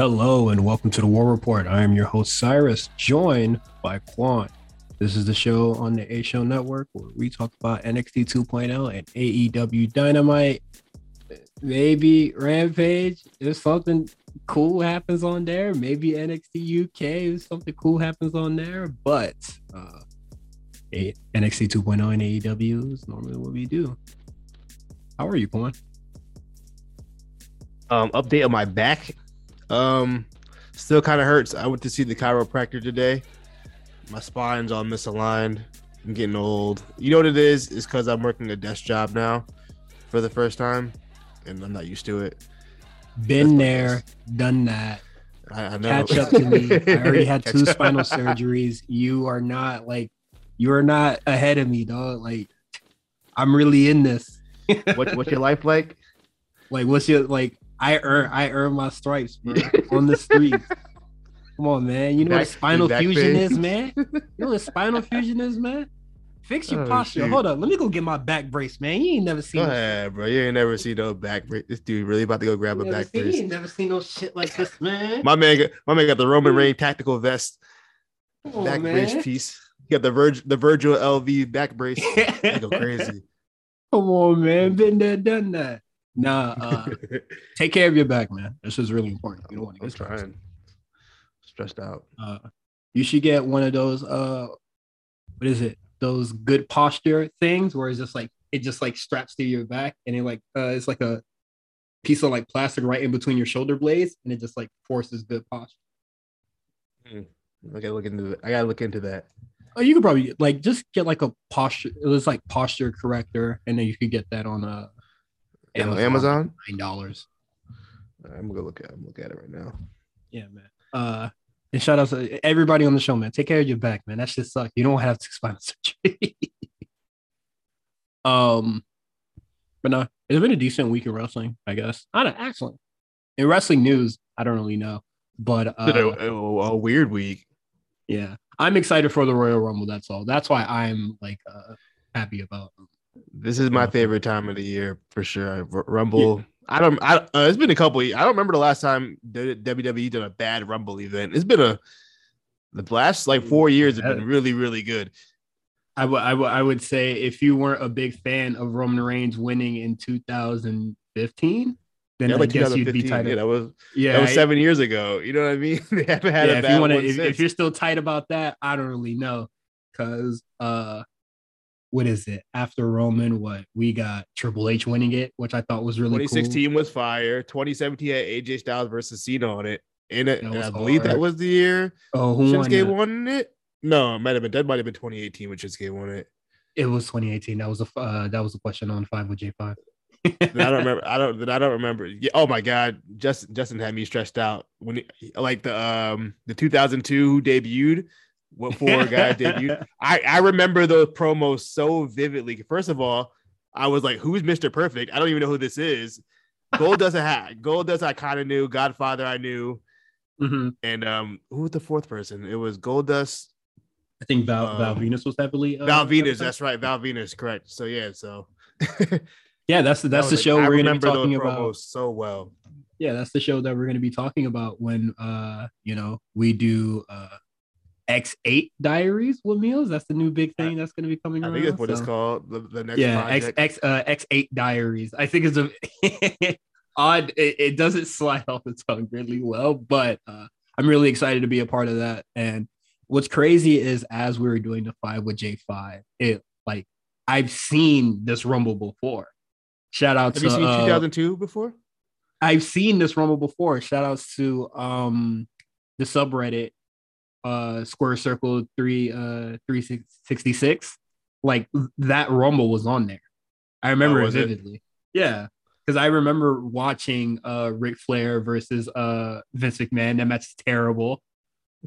Hello and welcome to the War Report. I am your host Cyrus, joined by Quan. This is the show on the A Show Network where we talk about NXT 2.0 and AEW Dynamite. Maybe Rampage, if something cool happens on there. Maybe NXT UK, if something cool happens on there. But NXT 2.0 and AEW is normally what we do. How are you, Quan? Update on my back. Still kind of hurts. I went to see the chiropractor today. My spine's all misaligned. I'm getting old. You know what it is? It's because I'm working a desk job now for the first time, and I'm not used to it. Been there, done that. I know. Catch up to me. I already had two spinal surgeries. You are not ahead of me, dog. Like, I'm really in this. What's your life like? Like, what's your like? I earn my stripes, bro, on the streets. Come on, man. You know what spinal fusion is, man? Fix your posture. Shoot. Hold up. Let me go get my back brace, man. You ain't never seen. Go ahead, bro. You ain't never seen no back brace. This dude really about to go grab a back brace. You ain't never seen no shit like this, man. My man got the Roman Reigns tactical vest. Come back on, brace piece. You got the Virgil LV back brace. I go crazy. Come on, man. Been there, done that. Nah, take care of your back, man. This is really important. You don't want to get stressed out. You should get one of those what is it? Those good posture things where it just straps to your back and it it's like a piece of like plastic right in between your shoulder blades and it just like forces good posture. I gotta look into that. Oh, you could probably like just get like a posture. It was like posture corrector, and then you could get that on a. Amazon? $9. I'm gonna look at it right now. Yeah, man. And shout out to everybody on the show, man. Take care of your back, man. That shit sucks. You don't have to spinal surgery. But no, it's been a decent week in wrestling, I guess. Not an excellent. In wrestling news, I don't really know, but a weird week. Yeah, I'm excited for the Royal Rumble. That's all. That's why I'm happy about. This is my favorite time of the year for sure. Rumble. Yeah. It's been a couple. I don't remember the last time WWE did a bad Rumble event. It's been the last 4 years have been really, really good. I would say if you weren't a big fan of Roman Reigns winning in 2015, then I guess you'd be tight. That was 7 years ago. You know what I mean? They haven't had a bad one since. If you're still tight about that, I don't really know because. What is it? After Roman, we got Triple H winning it, which I thought was really cool. 2016 was fire. 2017 had AJ Styles versus Cena on it. And I believe that was the year Shinsuke won it. No, it might have been 2018 when Shinsuke won it. It was 2018. That was a question on 5 with J5. I don't remember. Yeah, oh my God. Justin had me stressed out when the 2002 debuted. What four guys did you? I remember those promos so vividly. First of all, I was like, who's Mr. Perfect? I don't even know who this is. Goldust I kind of knew. Godfather I knew. Mm-hmm. And who was the fourth person? It was Goldust. I think Val Venis was heavily. Val Venis, that's right. Val Venis, correct. So yeah, yeah, that's the show we're going to be talking about so well. Yeah, that's the show that we're going to be talking about when we do X8 Diaries with Meals. That's the new big thing that's going to be coming around. I think that's what it's called. The next project. X8 Diaries. I think it's odd. It doesn't slide off the tongue really well, but I'm really excited to be a part of that. And what's crazy is as we were doing the 5 with J5, I've seen this Rumble before. Shout out to... Have you seen 2002 before? I've seen this Rumble before. Shout out to the subreddit. Square Circle 366, like that Rumble was on there. I remember it vividly. Yeah, because I remember watching Ric Flair versus Vince McMahon. That match is terrible.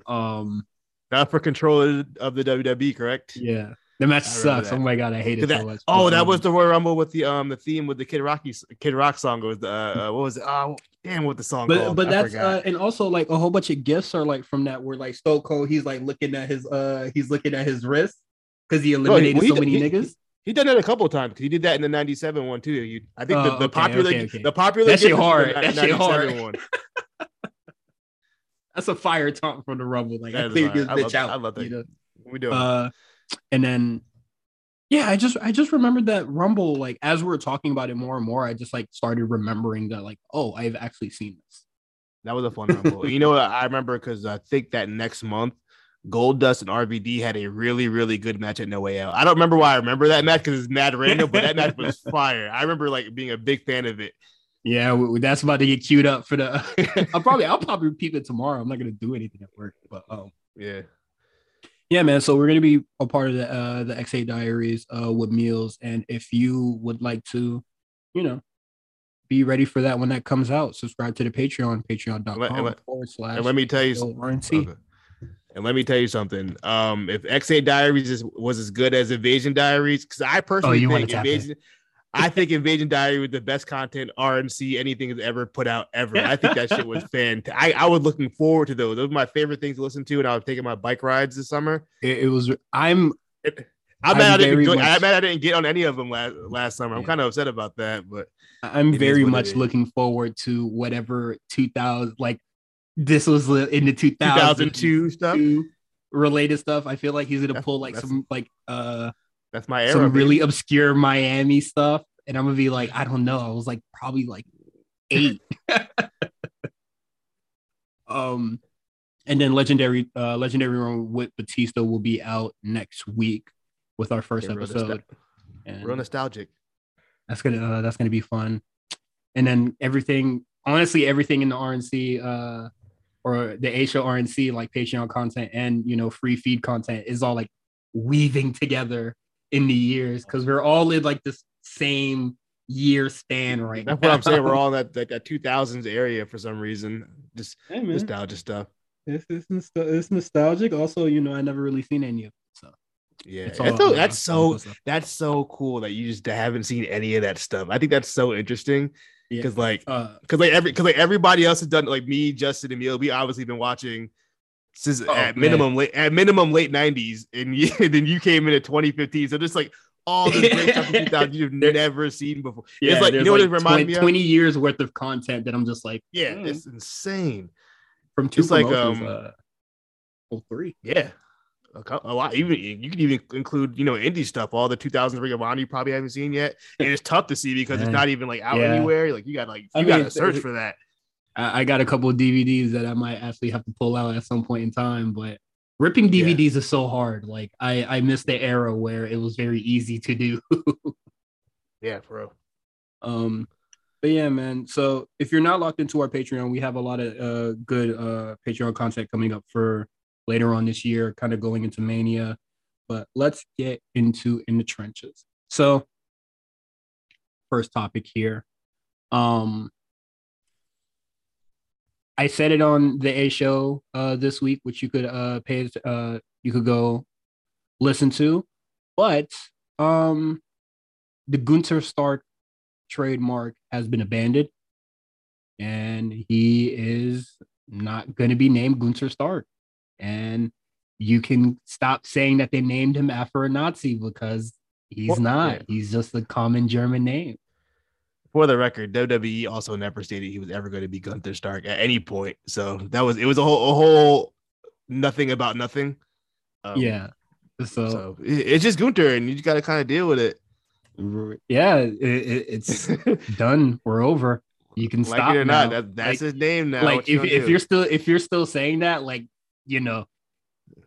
Not for control of the WWE, correct? Yeah, the match sucks. That. Oh my God, I hate it so much. Oh, that was the Royal Rumble with the theme with the Kid Rock song. It was the what was it? Oh. Damn, what the song called. But that's and also like a whole bunch of gifs are like from that where like Stone Cold he's like looking at his wrist because he eliminated so many niggas. He done that a couple of times. He did that in the 97 one too. I think the popular that shit hard. That shit hard. One. That's a fire taunt from the Rumble. Like, I cleared this bitch out. I love that. You know? We do. And then, yeah, I just remembered that Rumble. Like, as we were talking about it more and more, I just like started remembering that, like, oh, I've actually seen this. That was a fun Rumble. You know what? I remember because I think that next month, Goldust and RVD had a really, really good match at No Way Out. I don't remember why I remember that match because it's mad random, but that match was fire. I remember like being a big fan of it. Yeah, that's about to get queued up for the. I'll probably repeat it tomorrow. I'm not gonna do anything at work, but yeah, man. So we're gonna be a part of the XA Diaries with meals, and if you would like to, you know, be ready for that when that comes out. Subscribe to the Patreon, patreon.com/. And let me tell you something. And let me tell you something. If XA Diaries was as good as Invasion Diaries, because I personally think Invasion. I think Invasion Diary with the best content RNC anything has ever put out ever. I think that shit was fantastic. I was looking forward to those. Those were my favorite things to listen to, and I was taking my bike rides this summer. I'm mad I didn't get on any of them last summer. I'm kind of upset about that, but I'm very much looking forward to whatever 2000 like this was in the 2002 stuff related stuff. I feel like he's gonna pull like some like that's my era. Some really obscure Miami stuff. And I'm going to be like, I don't know. I was like, probably like 8. And then Legendary Room with Batista will be out next week with our first episode. And real nostalgic. That's going to be fun. And then honestly, everything in the RNC, or the Asia RNC, like Patreon content and, you know, free feed content is all like weaving together in the years, because we're all in like this same year span right now. That's what I'm saying. We're all in that 2000s area for some reason. Just nostalgia stuff. It's nostalgic. Also, you know, I never really seen any of it. So yeah, that's so cool that you just haven't seen any of that stuff. I think that's so interesting because like everybody else has done, like me, Justin, and Emil. We obviously been watching. At minimum late 90s, and then you came in at 2015. So just like all this great stuff in 2000 you've never seen before. Yeah, it's like, you know, like what it reminds me of? 20 years worth of content that I'm just like, yeah, it's insane. From two, it's like three, yeah, a lot. Even you can even include, you know, indie stuff, all the 2000s Ring of Honor you probably haven't seen yet, and it's tough to see because it's not even like out anywhere. Like you gotta search for that. I got a couple of DVDs that I might actually have to pull out at some point in time, but ripping DVDs is so hard. Like I miss the era where it was very easy to do. Yeah, bro. But yeah, man. So if you're not locked into our Patreon, we have a lot of good Patreon content coming up for later on this year, kind of going into Mania. But let's get into In the Trenches. So first topic here. I said it on the A show this week, which you could go listen to, but the Gunther Stark trademark has been abandoned, and he is not going to be named Gunther Stark. And you can stop saying that they named him after a Nazi because he's not. Yeah. He's just a common German name. For the record, WWE also never stated he was ever going to be Gunther Stark at any point. So it was a whole nothing about nothing. Yeah. So it's just Gunther, and you just got to kind of deal with it. Yeah, it's done. We're over. You can like stop it or now. Not. That's like, his name now. Like if you're still saying that, like, you know,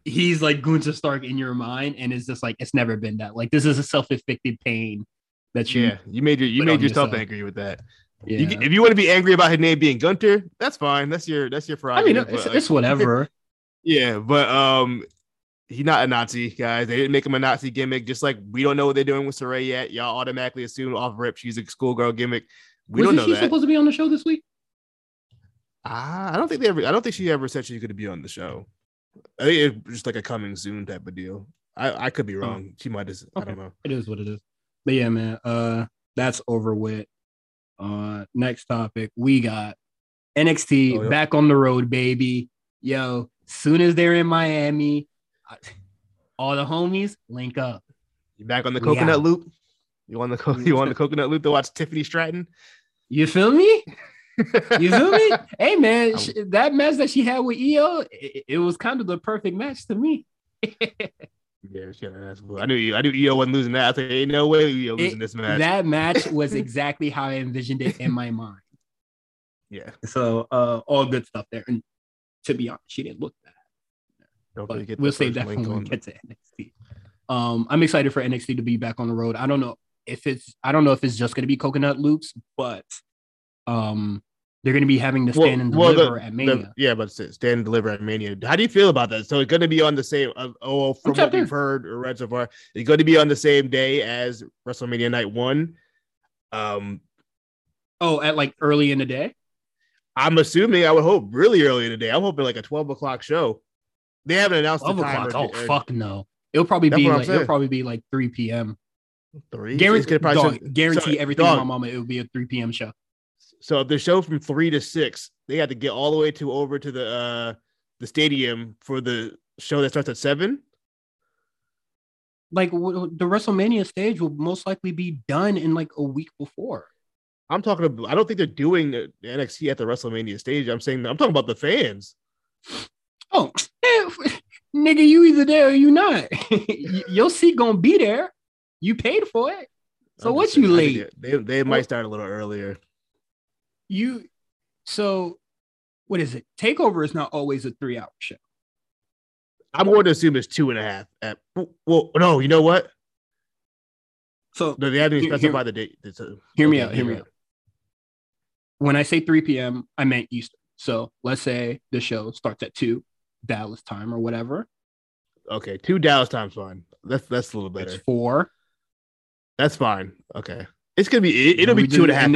he's like Gunther Stark in your mind, and it's just like it's never been that. Like this is a self-inflicted pain. That you made yourself angry with that. Yeah. If you want to be angry about his name being Gunther, that's fine. That's your prerogative. I mean, it's whatever. Yeah, but he's not a Nazi, guys. They didn't make him a Nazi gimmick. Just like we don't know what they're doing with Sarray yet. Y'all automatically assume off rip she's a schoolgirl gimmick. Wasn't she supposed to be on the show this week? I don't think she ever said she's going to be on the show. I think it's just like a coming soon type of deal. I could be wrong. She might just. Okay. I don't know. It is what it is. But yeah, man, that's over with. Next topic, we got NXT back on the road, baby. Yo, soon as they're in Miami, all the homies link up. You back on the coconut loop? You on the coconut loop to watch Tiffany Stratton? You feel me? You feel me? Hey, man, that match that she had with Io, it was kind of the perfect match to me. Yeah, shit, that's cool. I knew Io wasn't losing that. I said, "Ain't no way Io losing this match." That match was exactly how I envisioned it in my mind. Yeah. So all good stuff there. And to be honest, she didn't look bad. Don't we'll save that for when we get to NXT. I'm excited for NXT to be back on the road. I don't know if it's just going to be coconut loops, but they're going to be having to stand and deliver at Mania. But stand and deliver at Mania. How do you feel about that? So it's going to be on the same. From what we've heard or read so far, it's going to be on the same day as WrestleMania Night 1. At like early in the day. I'm assuming. I would hope really early in the day. I'm hoping like a 12 o'clock show. They haven't announced the time. Fuck no! It'll probably be like 3 p.m. Guarantee, my mama, it would be a 3 p.m. show. So if the show from 3 to 6, they had to get all the way over to the stadium for the show that starts at 7. Like the WrestleMania stage will most likely be done in like a week before. I'm talking about. I don't think they're doing the NXT at the WrestleMania stage. I'm talking about the fans. Oh, nigga, you either there or you not. Your seat gonna be there. You paid for it. So what you late? They might start a little earlier. So what is it? Takeover is not always a 3-hour show. I'm going to assume it's 2.5. No, you know what? So no, they haven't specified the date. Hear me out. When I say 3 p.m., I meant Eastern. So let's say the show starts at 2. Dallas time or whatever. Okay, 2 Dallas time's fine. That's a little better. It's 4. That's fine. Okay, it's gonna be. It'll be 2.5 hours.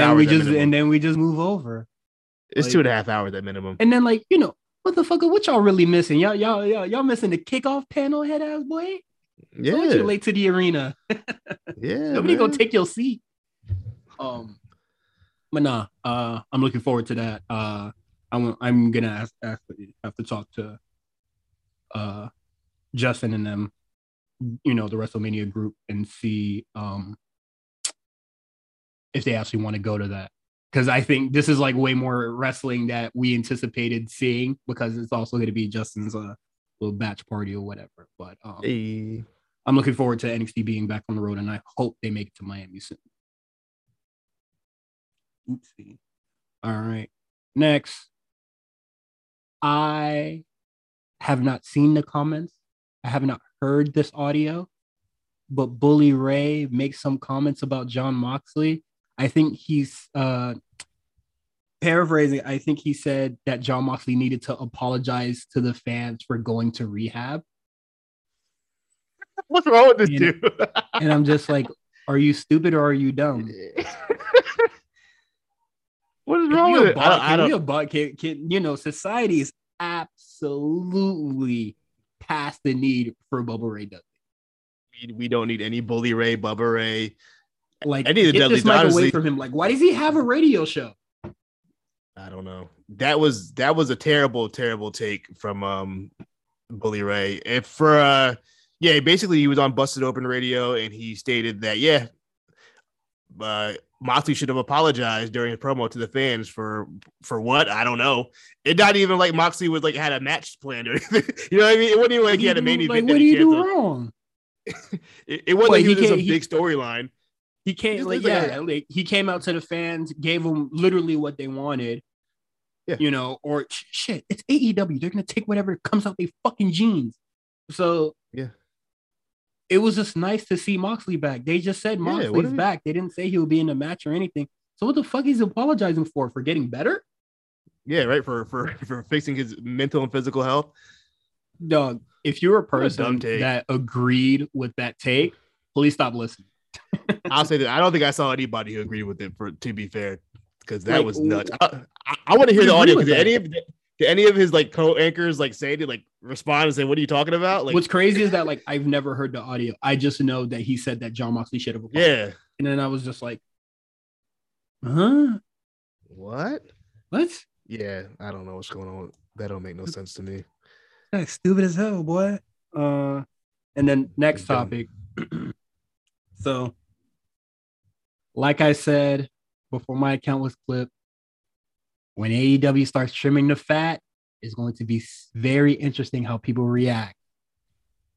Then we just move over. It's like, 2.5 hours at minimum. And then like motherfucker, what y'all really missing? Y'all missing the kickoff panel, head ass boy. Yeah, so you're late to the arena. Yeah, nobody gonna take your seat. But nah. I'm looking forward to that. I'm gonna have to talk to Justin and them, the WrestleMania group, and see if they actually want to go to that, because I think this is like way more wrestling that we anticipated seeing, because it's also going to be Justin's little batch party or whatever. But I'm looking forward to NXT being back on the road, and I hope they make it to Miami soon. Oopsie. All right, next. I have not seen the comments. I have not heard this audio, but Bully Ray makes some comments about Jon Moxley. I think he's paraphrasing. I think he said that Jon Moxley needed to apologize to the fans for going to rehab. What's wrong with this dude? And I'm just like, are you stupid or are you dumb? What is wrong with it? Society is absolutely past the need for Bubba Ray Dudley. We don't need any Bully Ray, Bubba Ray. Like, any of the Dudleys, honestly, away from him. Like, why does he have a radio show? I don't know. That was a terrible, terrible take from Bully Ray. And for basically he was on Busted Open Radio, and he stated that Moxley should have apologized during his promo to the fans for what? I don't know. It not even like Moxley was like had a match planned or anything. You know what I mean? It wasn't even like he had a main event. Like, what do you do wrong? It wasn't like he was a big storyline. He came he came out to the fans, gave them literally what they wanted. Yeah. Or shit, it's AEW. They're gonna take whatever comes out their fucking jeans. So yeah. It was just nice to see Moxley back. They just said Moxley's back. They didn't say he would be in a match or anything. So what the fuck he's apologizing for? For getting better? Yeah, right. For fixing his mental and physical health. Dog, if you're a person that agreed with that take, please stop listening. I'll say that I don't think I saw anybody who agreed with it. To be fair, because that was nuts. I want to hear the audio. Did any of his like co-anchors like say to like respond and say, "What are you talking about?" Like, what's crazy is that like I've never heard the audio. I just know that he said that Jon Moxley should have apologized. Yeah, and then I was just like, "Huh? What? What?" Yeah, I don't know what's going on. That don't make no sense to me. That's stupid as hell, boy. And then next topic. So, like I said before, my account was clipped. when AEW starts trimming the fat, it's going to be very interesting how people react.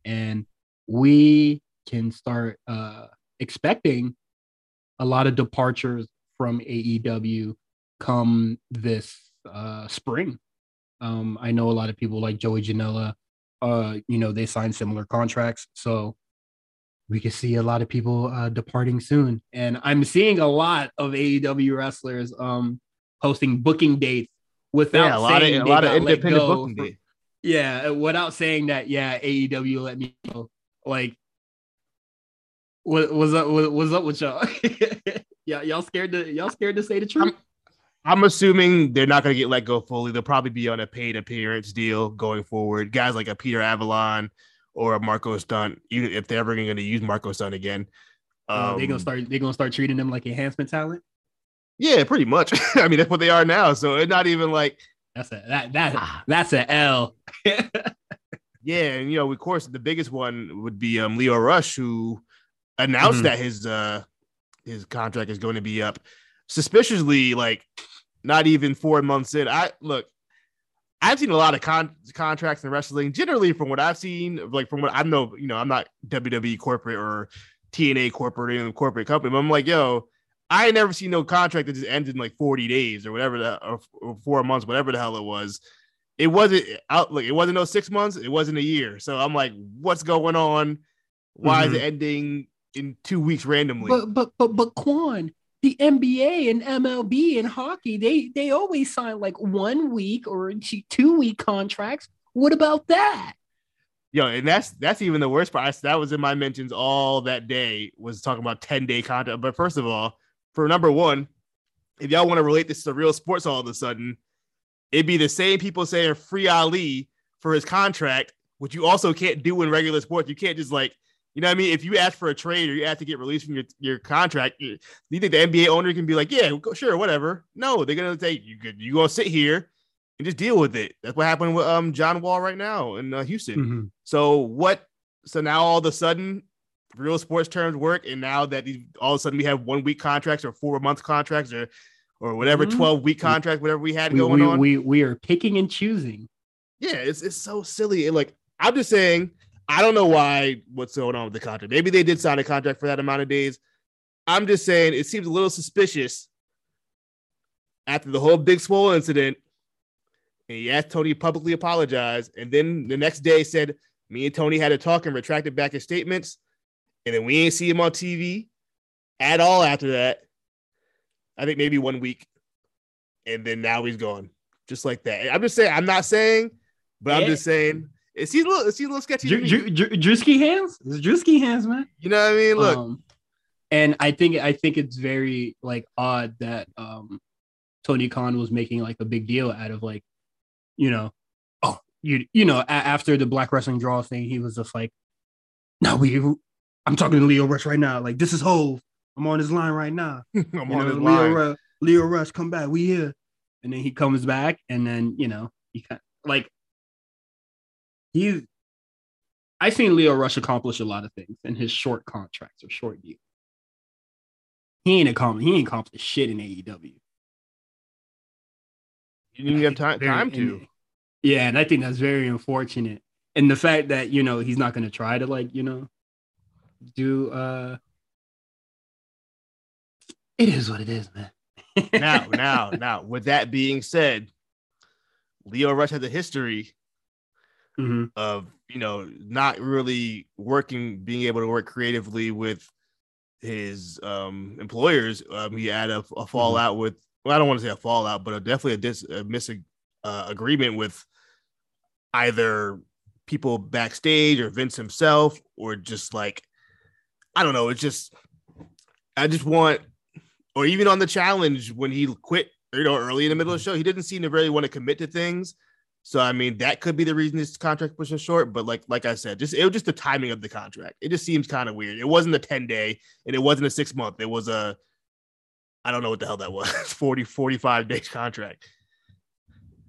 And we can start expecting a lot of departures from AEW come this spring. I know a lot of people like Joey Janela, they signed similar contracts. So we can see a lot of people departing soon. And I'm seeing a lot of AEW wrestlers hosting booking dates without saying a lot of independent booking dates. Yeah, without saying that, AEW let me go. Like, what's up with y'all? Yeah, y'all scared to say the truth? I'm assuming they're not going to get let go fully. They'll probably be on a paid appearance deal going forward. Guys like a Peter Avalon or a Marco Stunt, even if they're ever going to use Marco Stunt again, they're going to start treating them like enhancement talent. Yeah, pretty much. I mean, that's what they are now. So it's not even like that's an L. Yeah, and of course, the biggest one would be Leo Rush, who announced that his contract is going to be up suspiciously, like, not even 4 months in. I've seen a lot of contracts in wrestling. Generally, from what I've seen, like from what I know, I'm not WWE corporate or TNA corporate or corporate company, but I'm like, I ain't never seen no contract that just ended in like 40 days or whatever, or 4 months, whatever the hell it was. It wasn't out, like, it wasn't no 6 months. It wasn't a year. So I'm like, what's going on? Why is it ending in 2 weeks randomly? But Quan, the NBA and MLB and hockey, they always sign like 1 week or 2 week contracts. What about that? And that's even the worst part. That was in my mentions all that day, was talking about 10-day contract. But first of all, for number one, if y'all want to relate this to real sports all of a sudden, it'd be the same people saying free Ali for his contract, which you also can't do in regular sports. You can't just like, if you ask for a trade or you ask to get released from your contract, do you think the NBA owner can be like, yeah, sure, whatever? No, they're going to say, you're going to sit here and just deal with it. That's what happened with John Wall right now in Houston. Mm-hmm. So now all of a sudden, real sports terms work. And now that all of a sudden we have 1 week contracts or 4 month contracts or whatever, 12-week contracts, whatever we had going on. We are picking and choosing. Yeah, it's so silly. Like, I'm just saying, I don't know what's going on with the contract. Maybe they did sign a contract for that amount of days. I'm just saying it seems a little suspicious after the whole Big Swole incident. And he asked Tony to publicly apologize. And then the next day said, me and Tony had a talk and retracted back his statements. And then we ain't see him on TV at all after that. I think maybe 1 week. And then now he's gone. Just like that. I'm just saying, I'm not saying, but I'm just saying. Is he a little sketchy? Drewski hands? It's Drewski hands, man. You know what I mean? Look. And I think it's very like odd that Tony Khan was making like a big deal out of like, after the Black Wrestling Draw thing, he was just like, no, I'm talking to Leo Rush right now. Like, this is Hove. I'm on his line right now. I'm on his line. Leo Rush, come back. We here. And then he comes back, and then, he kind of, like, I've seen Leo Rush accomplish a lot of things in his short contracts or short deal. He ain't accomplished shit in AEW. You didn't have time to. Yeah, and I think that's very unfortunate. And the fact that, he's not going to try to, like, do... It is what it is, man. Now, with that being said, Leo Rush has a history of, not really being able to work creatively with his employers. He had a fallout with, well, I don't want to say a fallout, but definitely a disagreement with either people backstage or Vince himself, or just like, I don't know. It's just, or even on the challenge when he quit, early in the middle of the show, he didn't seem to really want to commit to things. So, I mean, that could be the reason his contract pushing short. But like I said, it was just the timing of the contract. It just seems kind of weird. It wasn't a 10-day and it wasn't a 6-month. It was a, I don't know what the hell that was, 45-day contract.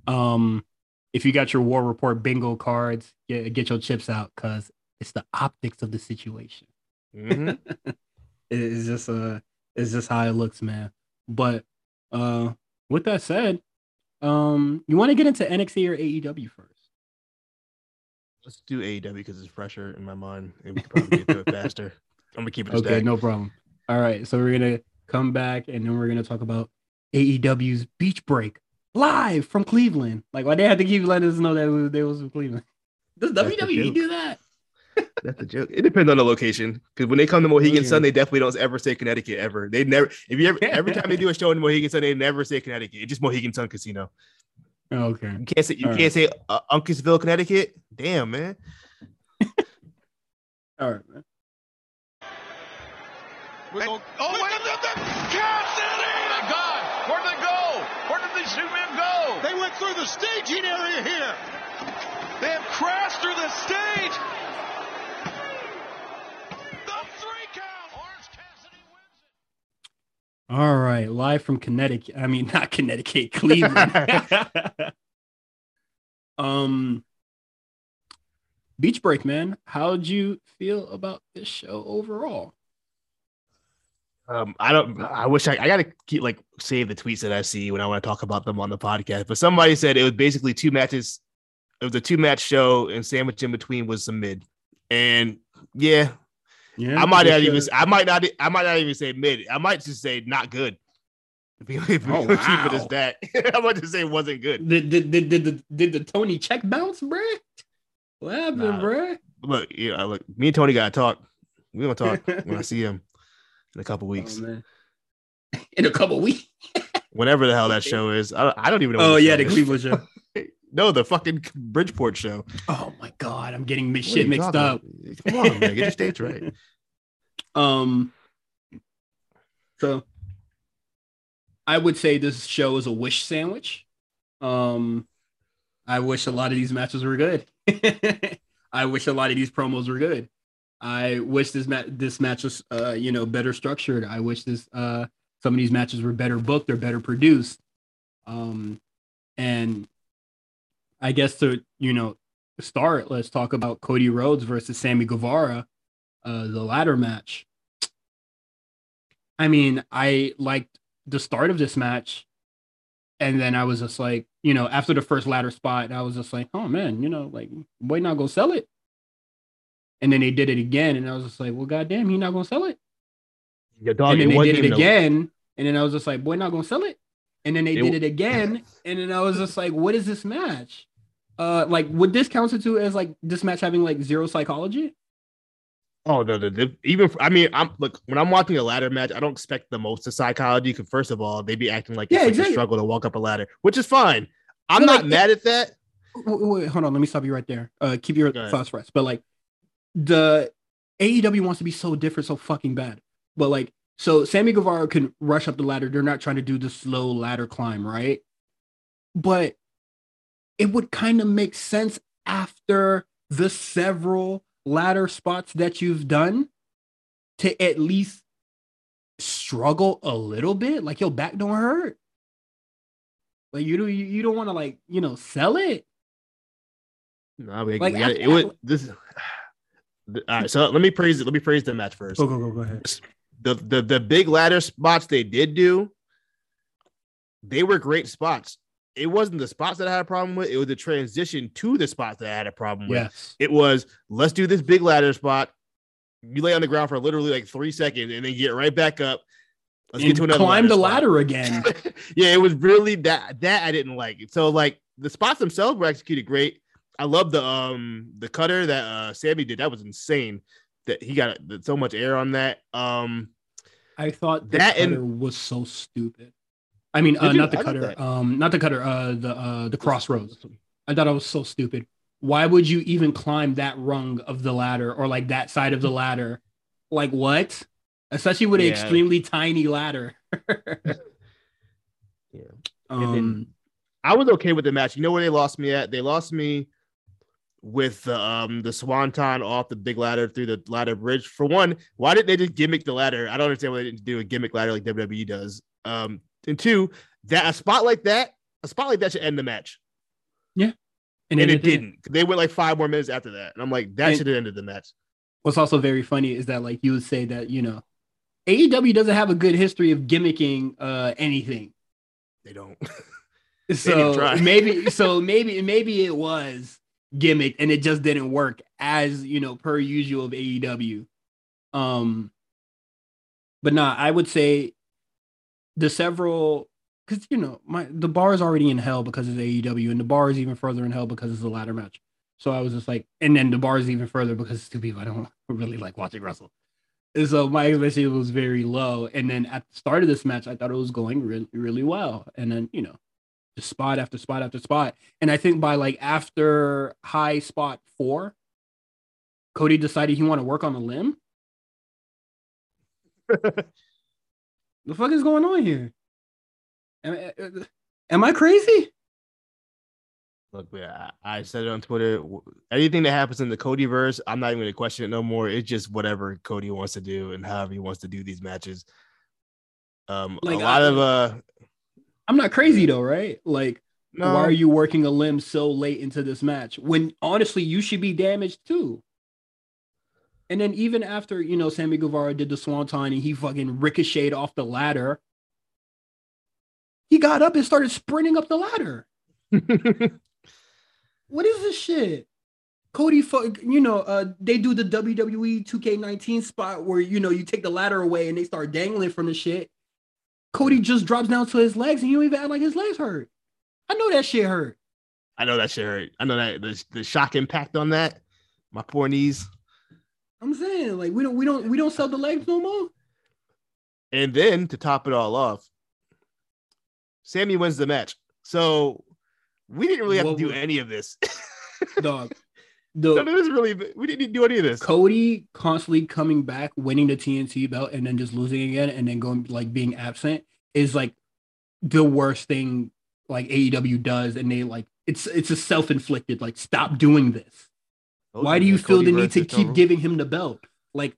If you got your War Report bingo cards, get your chips out, because it's the optics of the situation. Mm-hmm. It's just how it looks, man. But with that said, You want to get into NXT or AEW first? Let's do AEW because it's fresher in my mind, and we can probably get to it faster. I'm gonna keep it. Okay, no problem. All right, so we're gonna come back, and then we're gonna talk about AEW's Beach Break live from Cleveland. Like, why they had to keep letting us know that they was from Cleveland? Does WWE do that? That's a joke. It depends on the location, because when they come to Mohegan Sun, they definitely don't ever say Connecticut ever. They never. If you ever, every time they do a show in Mohegan Sun, they never say Connecticut. It's just Mohegan Sun Casino. Okay. You can't say Uncasville, Connecticut. Damn, man. All right, man. Cassidy! Oh my God! Where did they go? Where did these two men go? They went through the staging area here. They have crashed through the stage. The three count. Orange Cassidy wins it. All right, live from Connecticut. I mean, not Connecticut, Cleveland. Beach Break, man. How'd you feel about this show overall? I gotta keep save the tweets that I see when I want to talk about them on the podcast. But somebody said it was basically two matches. It was a two-match show, and sandwiched in between was some mid. And yeah, I might not even say mid. I might just say not good. If it's that, I might just say it wasn't good. Did the Tony check bounce, bruh? What happened, bruh? Look, me and Tony gotta talk. We gonna talk when I see him. In a couple weeks. In a couple weeks? Whenever the hell that show is. I don't even know. Oh, yeah, the Cleveland show. No, the fucking Bridgeport show. Oh, my God. I'm getting shit mixed up. Come on, man. Get your dates right. So, I would say this show is a wish sandwich. I wish a lot of these matches were good. I wish a lot of these promos were good. I wish this match was, better structured. I wish some of these matches were better booked or better produced. And I guess to, start, let's talk about Cody Rhodes versus Sammy Guevara, the ladder match. I mean, I liked the start of this match. And then I was just like, after the first ladder spot, I was just like, oh, man, boy, not go sell it. And then they did it again, and I was just like, well, goddamn, he not going to sell it. Your dog, and then they did it again, and then I was just like, boy, not going to sell it. And then they did it again, and then I was just like, what is this match? Would this constitute as, this match having, zero psychology? Oh, no, even, when I'm watching a ladder match, I don't expect the most of psychology, because first of all, they'd be acting like it's a struggle to walk up a ladder, which is fine. I'm not mad at that. Wait, hold on, let me stop you right there. Keep your thoughts fresh, but, the AEW wants to be so different, so fucking bad. But so Sammy Guevara can rush up the ladder. They're not trying to do the slow ladder climb, right? But it would kind of make sense after the several ladder spots that you've done to at least struggle a little bit. Like, your back don't hurt. Like, you don't want to sell it. No, all right, so let me praise the match first. Go ahead. The big ladder spots they did do, they were great spots. It wasn't the spots that I had a problem with. It was the transition to the spots that I had a problem with. Yes. It was, let's do this big ladder spot. You lay on the ground for literally 3 seconds and then get right back up. Let's get to another climb the ladder again. Yeah, it was really that I didn't like. So the spots themselves were executed great. I love the cutter that Sammy did. That was insane. That he got so much air on that. I thought that cutter was so stupid. I mean, the crossroads. I thought it was so stupid. Why would you even climb that rung of the ladder or that side of the ladder? Like, what? Especially with an extremely tiny ladder. Yeah. I was okay with the match. You know where they lost me at? They lost me with the swanton off the big ladder through the ladder bridge. For one, why didn't they just gimmick the ladder? I don't understand why they didn't do a gimmick ladder like WWE does. And two, a spot like that should end the match. Yeah. And it didn't. They went 5 more minutes after that. And I'm like, that should have ended the match. What's also very funny is that you would say that, AEW doesn't have a good history of gimmicking anything. They don't. So maybe it was gimmick and it just didn't work, as you know, per usual of AEW. But nah, I would say the several, because you know, the bar is already in hell because it's AEW, and the bar is even further in hell because it's a ladder match. So I was just like, and then the bar is even further because it's two people I don't really like watching wrestle. And so my expectation was very low. And then at the start of this match, I thought it was going really, really well. And then, you know, just spot after spot after spot. And I think by like after high spot 4, Cody decided he wanted to work on a limb. The fuck is going on here? Am I crazy? Look, I said it on Twitter. Anything that happens in the Codyverse, I'm not even going to question it no more. It's just whatever Cody wants to do and however he wants to do these matches. I'm not crazy though, right? Like, no. Why are you working a limb so late into this match when honestly you should be damaged too? And then even after, you know, Sammy Guevara did the Swanton and he fucking ricocheted off the ladder, he got up and started sprinting up the ladder. What is this shit? Cody, you know, they do the WWE 2K19 spot where, you know, you take the ladder away and they start dangling from the shit. Cody just drops down to his legs and you don't even act like his legs hurt. I know that shit hurt. I know that the shock impact on that. My poor knees. I'm saying, like, we don't sell the legs no more. And then to top it all off, Sammy wins the match. So we didn't really have to do any of this. Dog. We didn't do any of this. Cody constantly coming back, winning the TNT belt, and then just losing again, and then going, like, being absent is like the worst thing like AEW does, and they like it's a self-inflicted, like, stop doing this. Why do you feel the need to keep giving him the belt? Like,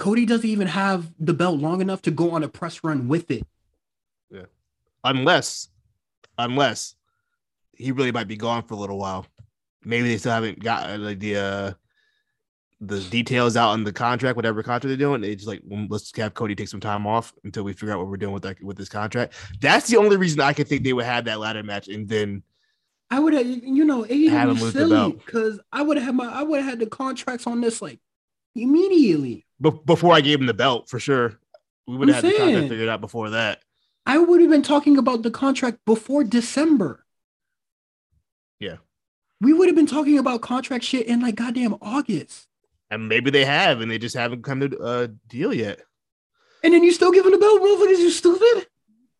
Cody doesn't even have the belt long enough to go on a press run with it. Yeah, unless he really might be gone for a little while. Maybe they still haven't got the details out on the contract, whatever contract they're doing. They just like, let's have Cody take some time off until we figure out what we're doing with this contract. That's the only reason I could think they would have that ladder match, and then I would have, you know, AEW was silly because I would have had the contracts on this like immediately. But before I gave him the belt, for sure, we would have had the contract figured out before that. I would have been talking about the contract before December. Yeah. We would have been talking about contract shit in like goddamn August. And maybe they have, and they just haven't come to a deal yet. And then you still give them the belt, motherfuckers, you stupid?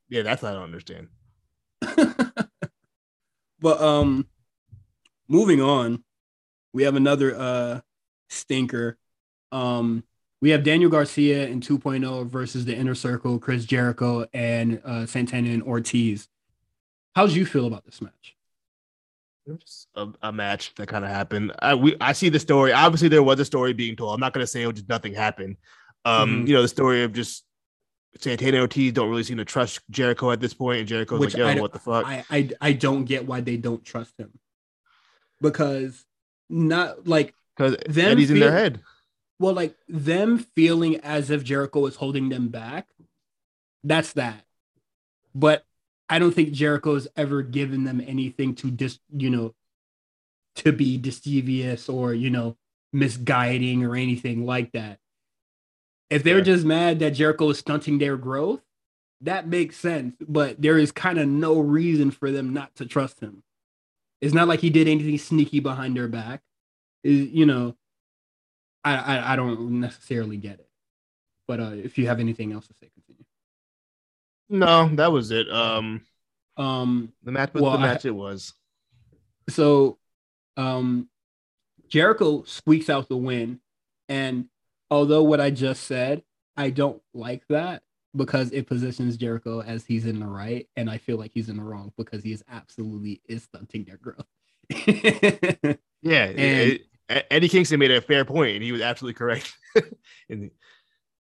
Yeah, that's what I don't understand. But moving on, we have another stinker. We have Daniel Garcia in 2.0 versus the Inner Circle, Chris Jericho, and Santana and Ortiz. How'd you feel about this match? It was a match that kind of happened. I see the story. Obviously, there was a story being told. I'm not going to say it was just nothing happened. You know, the story of just Santana and Ortiz don't really seem to trust Jericho at this point, and Jericho's like, yo, what the fuck? I don't get why they don't trust him. Because not like... Because Eddie's in their head. Well, like, them feeling as if Jericho is holding them back, that's that. But I don't think Jericho has ever given them anything to to be deceivious or, you know, misguiding or anything like that. If they're just mad that Jericho is stunting their growth, that makes sense. But there is kind of no reason for them not to trust him. It's not like he did anything sneaky behind their back. It's, you know, I don't necessarily get it. But if you have anything else to say, continue. No, that was it. The match was it was. So, Jericho squeaks out the win, and although what I just said, I don't like that because it positions Jericho as he's in the right, and I feel like he's in the wrong because he is absolutely stunting their growth. Yeah, and Eddie Kingston made a fair point, and he was absolutely correct.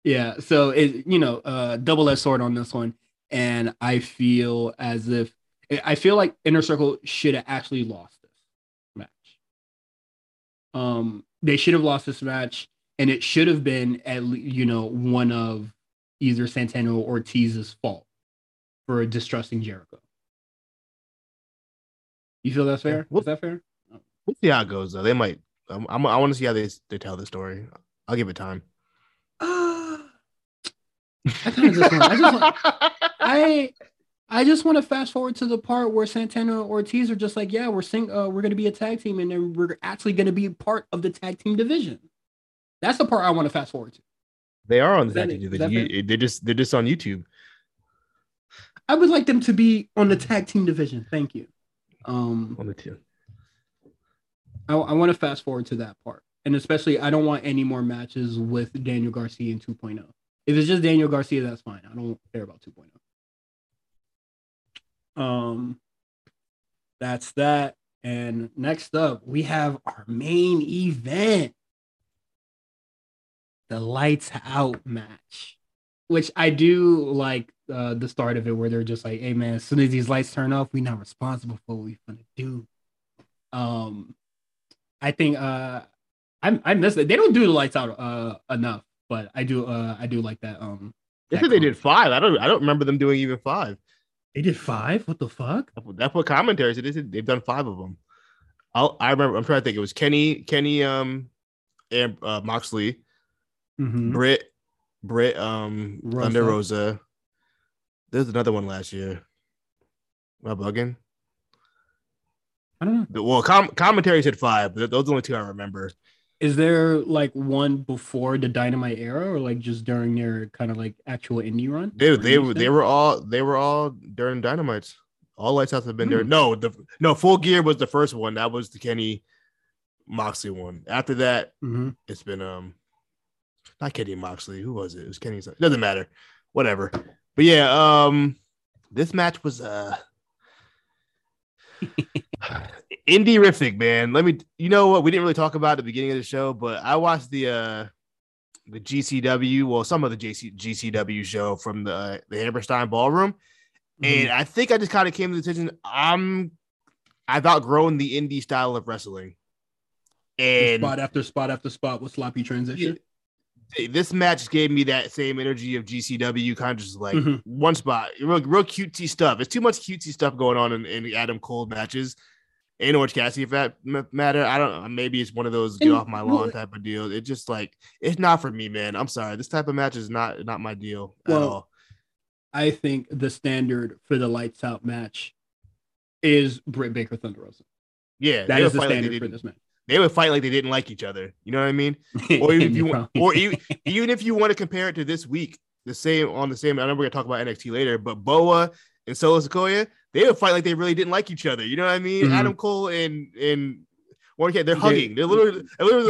Yeah, so it, you know, double-edged sword on this one, and I feel like Inner Circle should have actually lost this match. They should have lost this match, and it should have been at one of either Santana or Ortiz's fault for distrusting Jericho. You feel that's fair? Was that fair? We'll see how it goes, though. They might. I want to see how they tell the story. I'll give it time. I just want to fast forward to the part where Santana and Ortiz are just like, yeah, we're going to be a tag team, and then we're actually going to be part of the tag team division. That's the part I want to fast forward to. They are on the tag team division. They're just on YouTube. I would like them to be on the tag team division. Thank you. On the team. I want to fast forward to that part. And especially, I don't want any more matches with Daniel Garcia in 2.0. If it's just Daniel Garcia, that's fine. I don't care about 2.0. That's that. And next up, we have our main event. The lights out match. Which I do like the start of it where they're just like, hey, man, as soon as these lights turn off, we're not responsible for what we're going to do. I think I miss it. They don't do the lights out enough, but I do like that. I think they did 5. I don't remember them doing even 5. They did 5. What the fuck? That's what commentaries it is. They've done 5 of them. I remember. I'm trying to think. It was Kenny, and Moxley, mm-hmm. Britt, Thunder Rosa. There's another one last year. Am I bugging? I don't know. Well, commentaries had 5, but those are the only 2 I remember. Is there like one before the Dynamite era, or like just during their kind of like actual indie run? They were all during Dynamites. All lights outs have been there. No, Full Gear was the first one. That was the Kenny Moxley one. After that, It's been not Kenny Moxley. Who was it? It was Kenny. It doesn't matter. Whatever. But yeah, this match was indie-rific, man. You know what? We didn't really talk about at the beginning of the show, but I watched the GCW, well, some of the GCW show from the Hammerstein Ballroom, and I think I just kind of came to the decision I've outgrown the indie style of wrestling. And spot after spot after spot with sloppy transition. This match gave me that same energy of GCW, kind of just like one spot, real cutesy stuff. It's too much cutesy stuff going on in Adam Cole matches, and Orange Cassidy, if that matter. I don't know. Maybe it's one of those get off my lawn type of deal. It just like it's not for me, man. I'm sorry. This type of match is not my deal at all. I think the standard for the lights out match is Britt Baker Thunder Rosa. Yeah, that is the standard for this match. They would fight like they didn't like each other. You know what I mean? Or even if you want to compare it to this week, I know we're going to talk about NXT later, but Boa and Solo Sikoa, they would fight like they really didn't like each other. You know what I mean? Mm-hmm. Adam Cole and Warren Cat, they're hugging. They're literally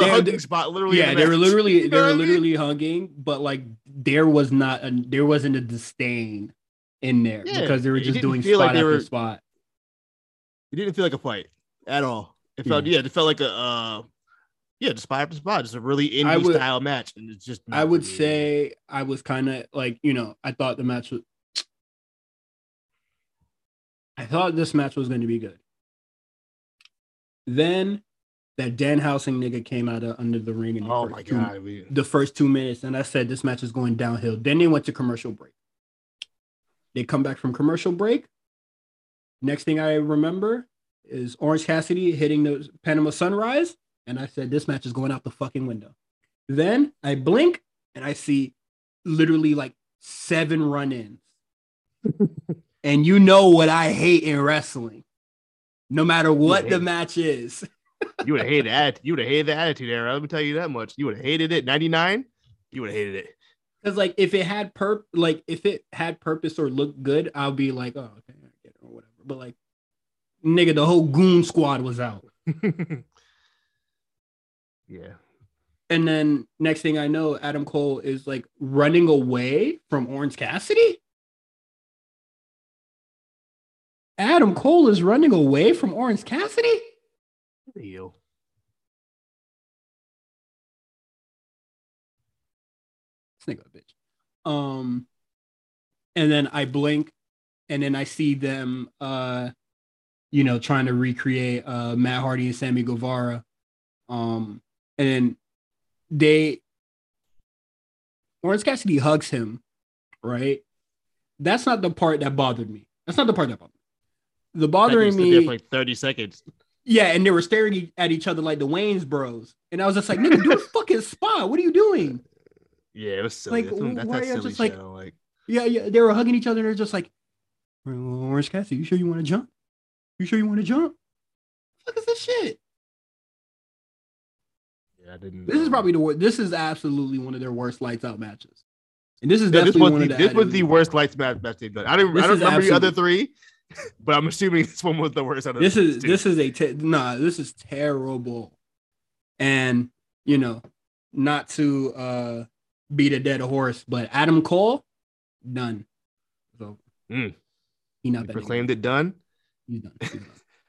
hugging spot. Literally, yeah, they were literally hugging, but like there wasn't a disdain in there because they were just doing spot after spot. It didn't feel like a fight at all. It felt like a just spot after spot, just a really indie style match, and it's just. I would say I was kind of like I thought this match was going to be good. Then that Danhausen nigga came out of under the ring in the first 2 minutes, and I said this match is going downhill. Then they went to commercial break. They come back from commercial break. Next thing I remember is Orange Cassidy hitting the Panama Sunrise, and I said this match is going out the fucking window. Then I blink and I see literally like 7 run-ins. And you know what I hate in wrestling. No matter what the match is. You would have hated that. You would have hated the attitude era. Let me tell you that much. You would have hated it. 99, you would have hated it. Because like if it had purpose or looked good, I'll be like, oh, okay, I get it, or whatever. But like nigga, the whole goon squad was out. Yeah. And then next thing I know, Adam Cole is like running away from Orange Cassidy. Adam Cole is running away from Orange Cassidy? Ew. This nigga a bitch. And then I blink, and then I see them trying to recreate Matt Hardy and Sammy Guevara. And Orange Cassidy hugs him, right? That's not the part that bothered me. The bothering me for like 30 seconds. Yeah, and they were staring at each other like the Wayans Bros. And I was just like, nigga, do a fucking spot. What are you doing? Yeah, it was silly. Like, that's a silly show. Yeah, they were hugging each other. And they're just like, Orange Cassidy, you sure you want to jump? You sure you want to jump? What the fuck is this shit? Yeah, I didn't. This is probably the worst. This is absolutely one of their worst lights out matches. And this is definitely this was the worst lights out match they've done. I don't remember the other three. But I'm assuming this one was the worst. This is terrible. And you know, not to beat a dead horse, but Adam Cole done. So he not proclaimed it done. He's done.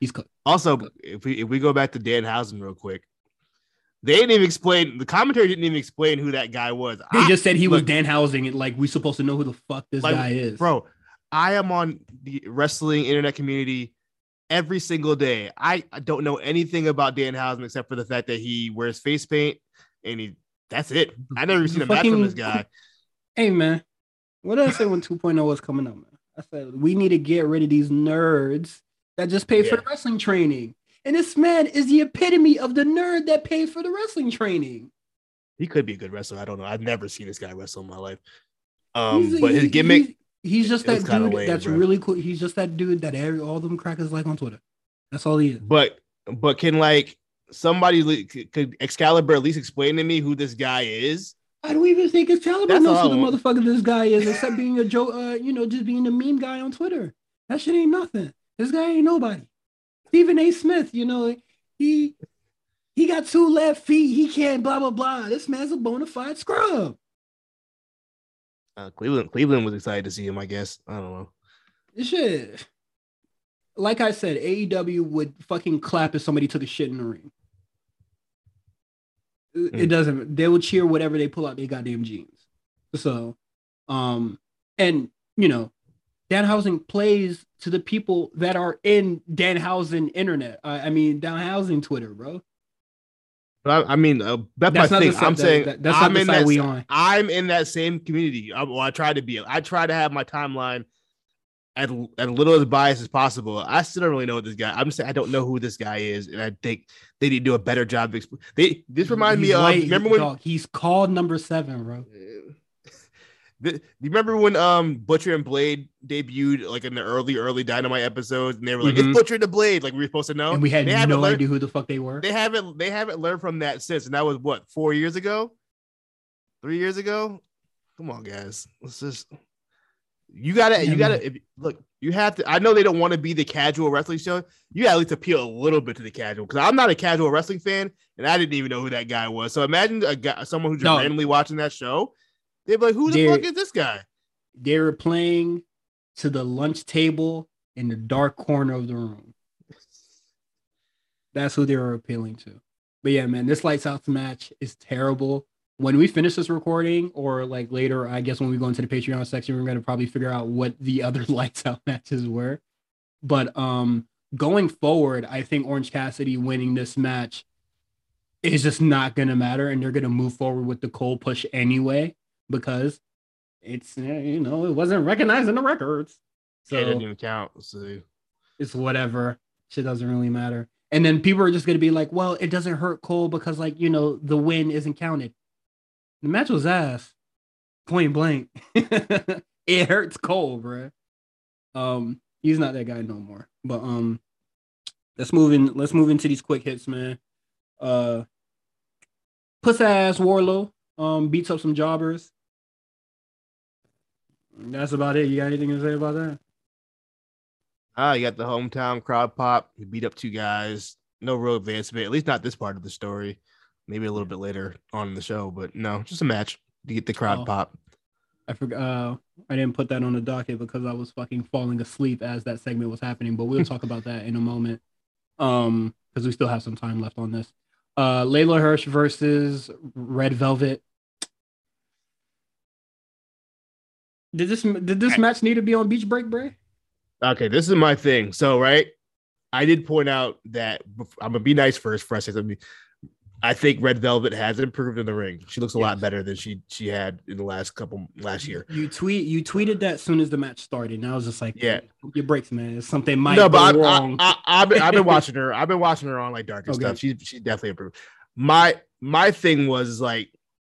He's cooked. Also, if we go back to Danhausen real quick, they didn't even explain. The commentary didn't even explain who that guy was. They just said he was Danhausen, and like we supposed to know who the fuck this guy is, bro. I am on the wrestling internet community every single day. I don't know anything about Danhausen except for the fact that he wears face paint and that's it. I never seen a match from this guy. Hey man, what did I say when 2.0 was coming up, man? I said we need to get rid of these nerds that just pay for the wrestling training. And this man is the epitome of the nerd that paid for the wrestling training. He could be a good wrestler. I don't know. I've never seen this guy wrestle in my life. But his gimmick. He's just that dude that's really cool. He's just that dude that all them crackers like on Twitter. That's all he is. But can like somebody could Excalibur at least explain to me who this guy is? I don't even think Excalibur knows who the motherfucker this guy is, except being a joke. Just being a meme guy on Twitter. That shit ain't nothing. This guy ain't nobody. Stephen A. Smith, he got two left feet. He can't blah blah blah. This man's a bona fide scrub. Cleveland was excited to see him, I guess. I don't know. Shit. Like I said, AEW would fucking clap if somebody took a shit in the ring. It doesn't. They will cheer whatever they pull out their goddamn jeans. So, Danhausen plays to the people that are in Danhausen internet. Danhausen Twitter, bro. That's my thing. I'm in that same community. I try to be. I try to have my timeline as little as biased as possible. I still don't really know this guy. I'm just saying I don't know who this guy is, and I think they need to do a better job. This reminds me of remember when he's called number 7, bro. You remember when Butcher and Blade debuted like in the early Dynamite episodes, and they were like, "It's Butcher and the Blade," like we were supposed to know, and we had no idea who the fuck they were. They haven't learned from that since, and that was what 4 years ago, 3 years ago. Come on, guys, let's just you gotta look. You have to. I know they don't want to be the casual wrestling show. You gotta at least appeal a little bit to the casual, because I'm not a casual wrestling fan, and I didn't even know who that guy was. So imagine someone who's just randomly watching that show. They'd be like, who the fuck is this guy? They were playing to the lunch table in the dark corner of the room. That's who they were appealing to. But yeah, man, this lights out match is terrible. When we finish this recording, or like later, I guess when we go into the Patreon section, we're going to probably figure out what the other lights out matches were. But going forward, I think Orange Cassidy winning this match is just not going to matter. And they're going to move forward with the Cole push anyway, because it's it wasn't recognized in the records, so it doesn't even count. So it's whatever. Shit doesn't really matter. And then people are just gonna be like, "Well, it doesn't hurt Cole because the win isn't counted." The match was ass, point blank. It hurts Cole, bro. He's not that guy no more. But let's move in. Let's move into these quick hits, man. Puss ass Warlow beats up some jobbers. That's about it. You got anything to say about that? You got the hometown crowd pop. He beat up two guys. No real advancement, at least not this part of the story. Maybe a little bit later on in the show, but no, just a match to get the crowd pop. I forgot. I didn't put that on the docket because I was fucking falling asleep as that segment was happening, but we'll talk about that in a moment because we still have some time left on this. Layla Hirsch versus Red Velvet. Did this match need to be on Beach Break, Bray? Okay, this is my thing. So, right, I did point out that I'm gonna be nice first. For us, I think Red Velvet has improved in the ring. She looks a lot better than she had in the last year. You tweeted that as soon as the match started, and I was just like, yeah, your breaks, man. Something might go wrong. I've been watching her. I've been watching her on like darker stuff. She definitely improved. My thing was like,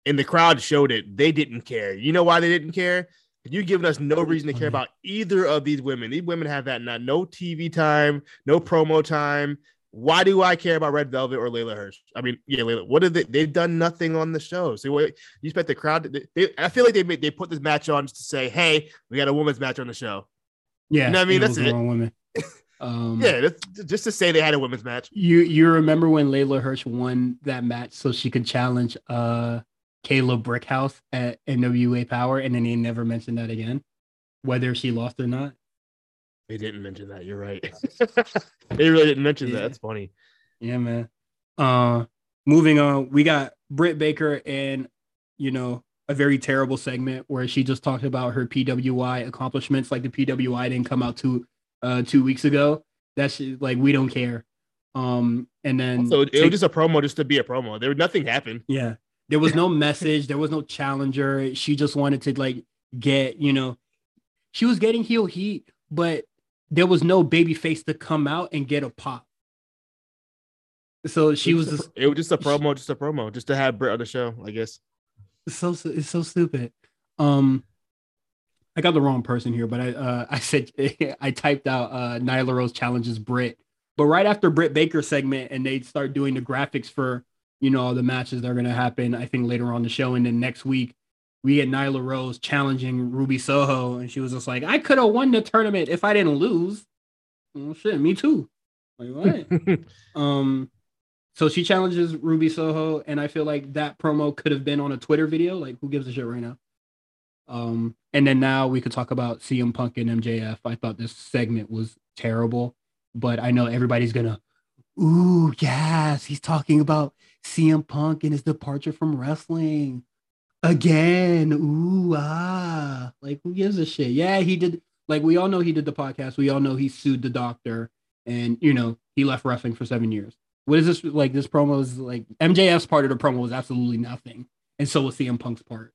and the crowd showed it. They didn't care. You know why they didn't care? You've given us no reason to care about either of these women. These women have that no TV time, no promo time. Why do I care about Red Velvet or Layla Hirsch? I mean, yeah, Layla. What did they've done nothing on the show. So you expect the crowd? I feel like they put this match on just to say, "Hey, we got a women's match on the show." Yeah, you know what I mean, that's it. Women. Yeah, that's just to say they had a women's match. You remember when Layla Hirsch won that match so she could challenge Kayla Brickhouse at NWA Power, and then they never mentioned that again, whether she lost or not. They didn't mention that. You're right. They really didn't mention that. That's funny. Yeah, man. Moving on, we got Britt Baker and, you know, a very terrible segment where she just talked about her PWI accomplishments, like the PWI didn't come out 2 weeks ago. That's like, we don't care. And then so it was just a promo, just to be a promo. There was nothing happened. Yeah. There was no message. There was no challenger. She just wanted to like get, you know, she was getting heel heat, but there was no baby face to come out and get a pop. So she was just, it was just a promo, just to have Britt on the show, I guess. It's so stupid. I got the wrong person here, but I said, I typed out Nyla Rose challenges Britt, but right after Britt Baker segment, and they start doing the graphics for, you know, all the matches that are going to happen, I think, later on the show. And then next week, we had Nyla Rose challenging Ruby Soho. And she was just like, I could have won the tournament if I didn't lose. Well, shit, me too. Like, what? So she challenges Ruby Soho. And I feel like that promo could have been on a Twitter video. Like, who gives a shit right now? And then now we could talk about CM Punk and MJF. I thought this segment was terrible. But I know everybody's going to, ooh, yes, he's talking about CM Punk and his departure from wrestling again. Ooh, like, who gives a shit? Yeah, he did. Like, we all know he did the podcast. We all know he sued the doctor, and, you know, he left wrestling for 7 years. What is this? Like, this promo is like, MJF's part of the promo was absolutely nothing. And so was CM Punk's part.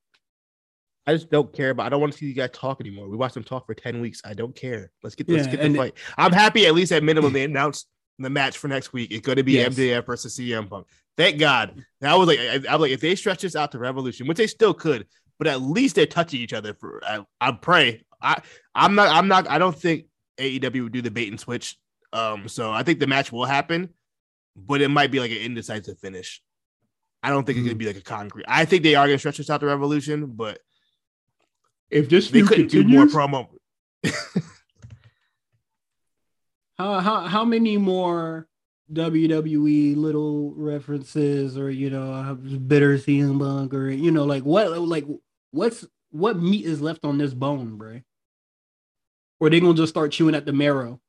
I just don't care about. I don't want to see you guys talk anymore. We watched them talk for 10 weeks. I don't care. Let's get the fight. I'm happy at least at minimum they announced the match for next week. It's going to be MJF versus CM Punk. Thank God. That was like, I'm like, if they stretch this out to Revolution, which they still could, but at least they're touching each other. For I pray. I don't think AEW would do the bait and switch. So I think the match will happen, but it might be like an indecisive finish. I don't think it's going to be like a concrete. I think they are going to stretch this out to Revolution, but if this they couldn't continues, do more promo. How many more WWE little references, or, you know, bitter CM Punk, or, you know, like what meat is left on this bone, bro? Or they gonna just start chewing at the marrow?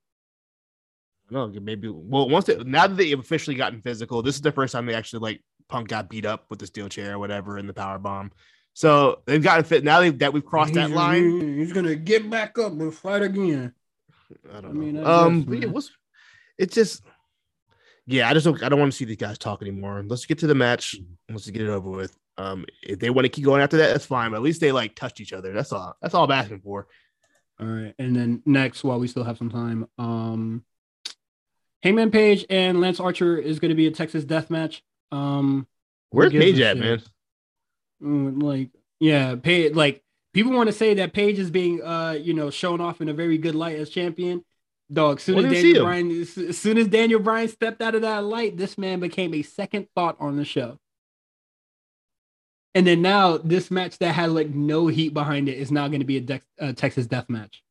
No, maybe. Well, now that they've officially gotten physical, this is the first time they actually, like, Punk got beat up with the steel chair or whatever and the power bomb. So they've gotten fit now that we've crossed that line. He's gonna get back up and fight again. I don't know. I don't want to see these guys talk anymore. Let's get to the match. Let's get it over with. If they want to keep going after that, that's fine. But at least they, like, touched each other. That's all I'm asking for. All right. And then next, while we still have some time, Hangman Page and Lance Archer is going to be a Texas death match. Where's Page at, man? Page. Like, people want to say that Page is being, you know, shown off in a very good light as champion. Dog, as soon as Daniel Bryan stepped out of that light, this man became a second thought on the show. And then now this match that had, like, no heat behind it is now going to be a Texas death match.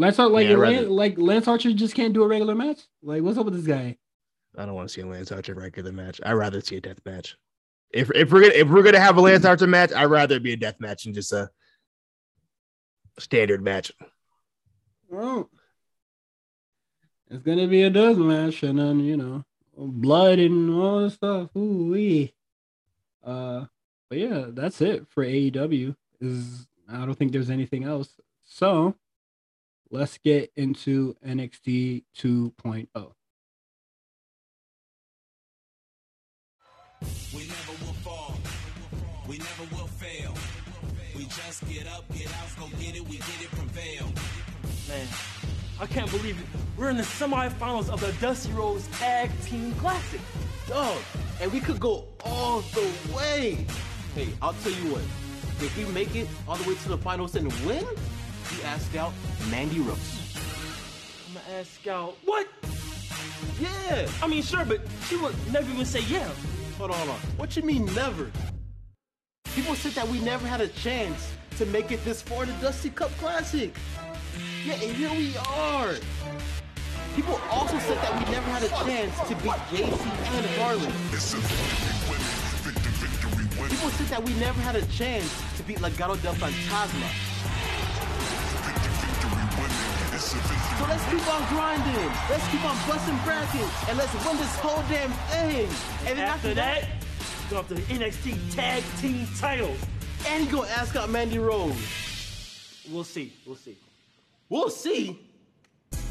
Lance Archer just can't do a regular match. Like, what's up with this guy? I don't want to see a Lance Archer regular match. I'd rather see a death match. If we're gonna have a Lance Archer match, I'd rather it be a death match than just a standard match. Well, it's gonna be a death match, and then, you know, blood and all this stuff. Ooh-wee. But yeah, that's it for AEW. I don't think there's anything else. So let's get into NXT 2.0. We never will fail. We just get up, get out, go get it, we get it, prevail. Man, I can't believe it. We're in the semifinals of the Dusty Rhodes Tag Team Classic. Dog, and we could go all the way. Hey, I'll tell you what. If we make it all the way to the finals and win, we ask out Mandy Rose. I'm gonna ask out what? Yeah. I mean, sure, but she would never even say yeah. Hold on. What you mean never? People said that we never had a chance to make it this far in the Dusty Cup Classic. Yeah, and here we are. People also said that we never had a chance to beat JC and Harley. People said that we never had a chance to beat Legado del Fantasma. So let's keep on grinding. Let's keep on busting brackets, and let's win this whole damn thing. And then after that, we're going to the NXT Tag Team titles. And you're going to ask out Mandy Rose. We'll see.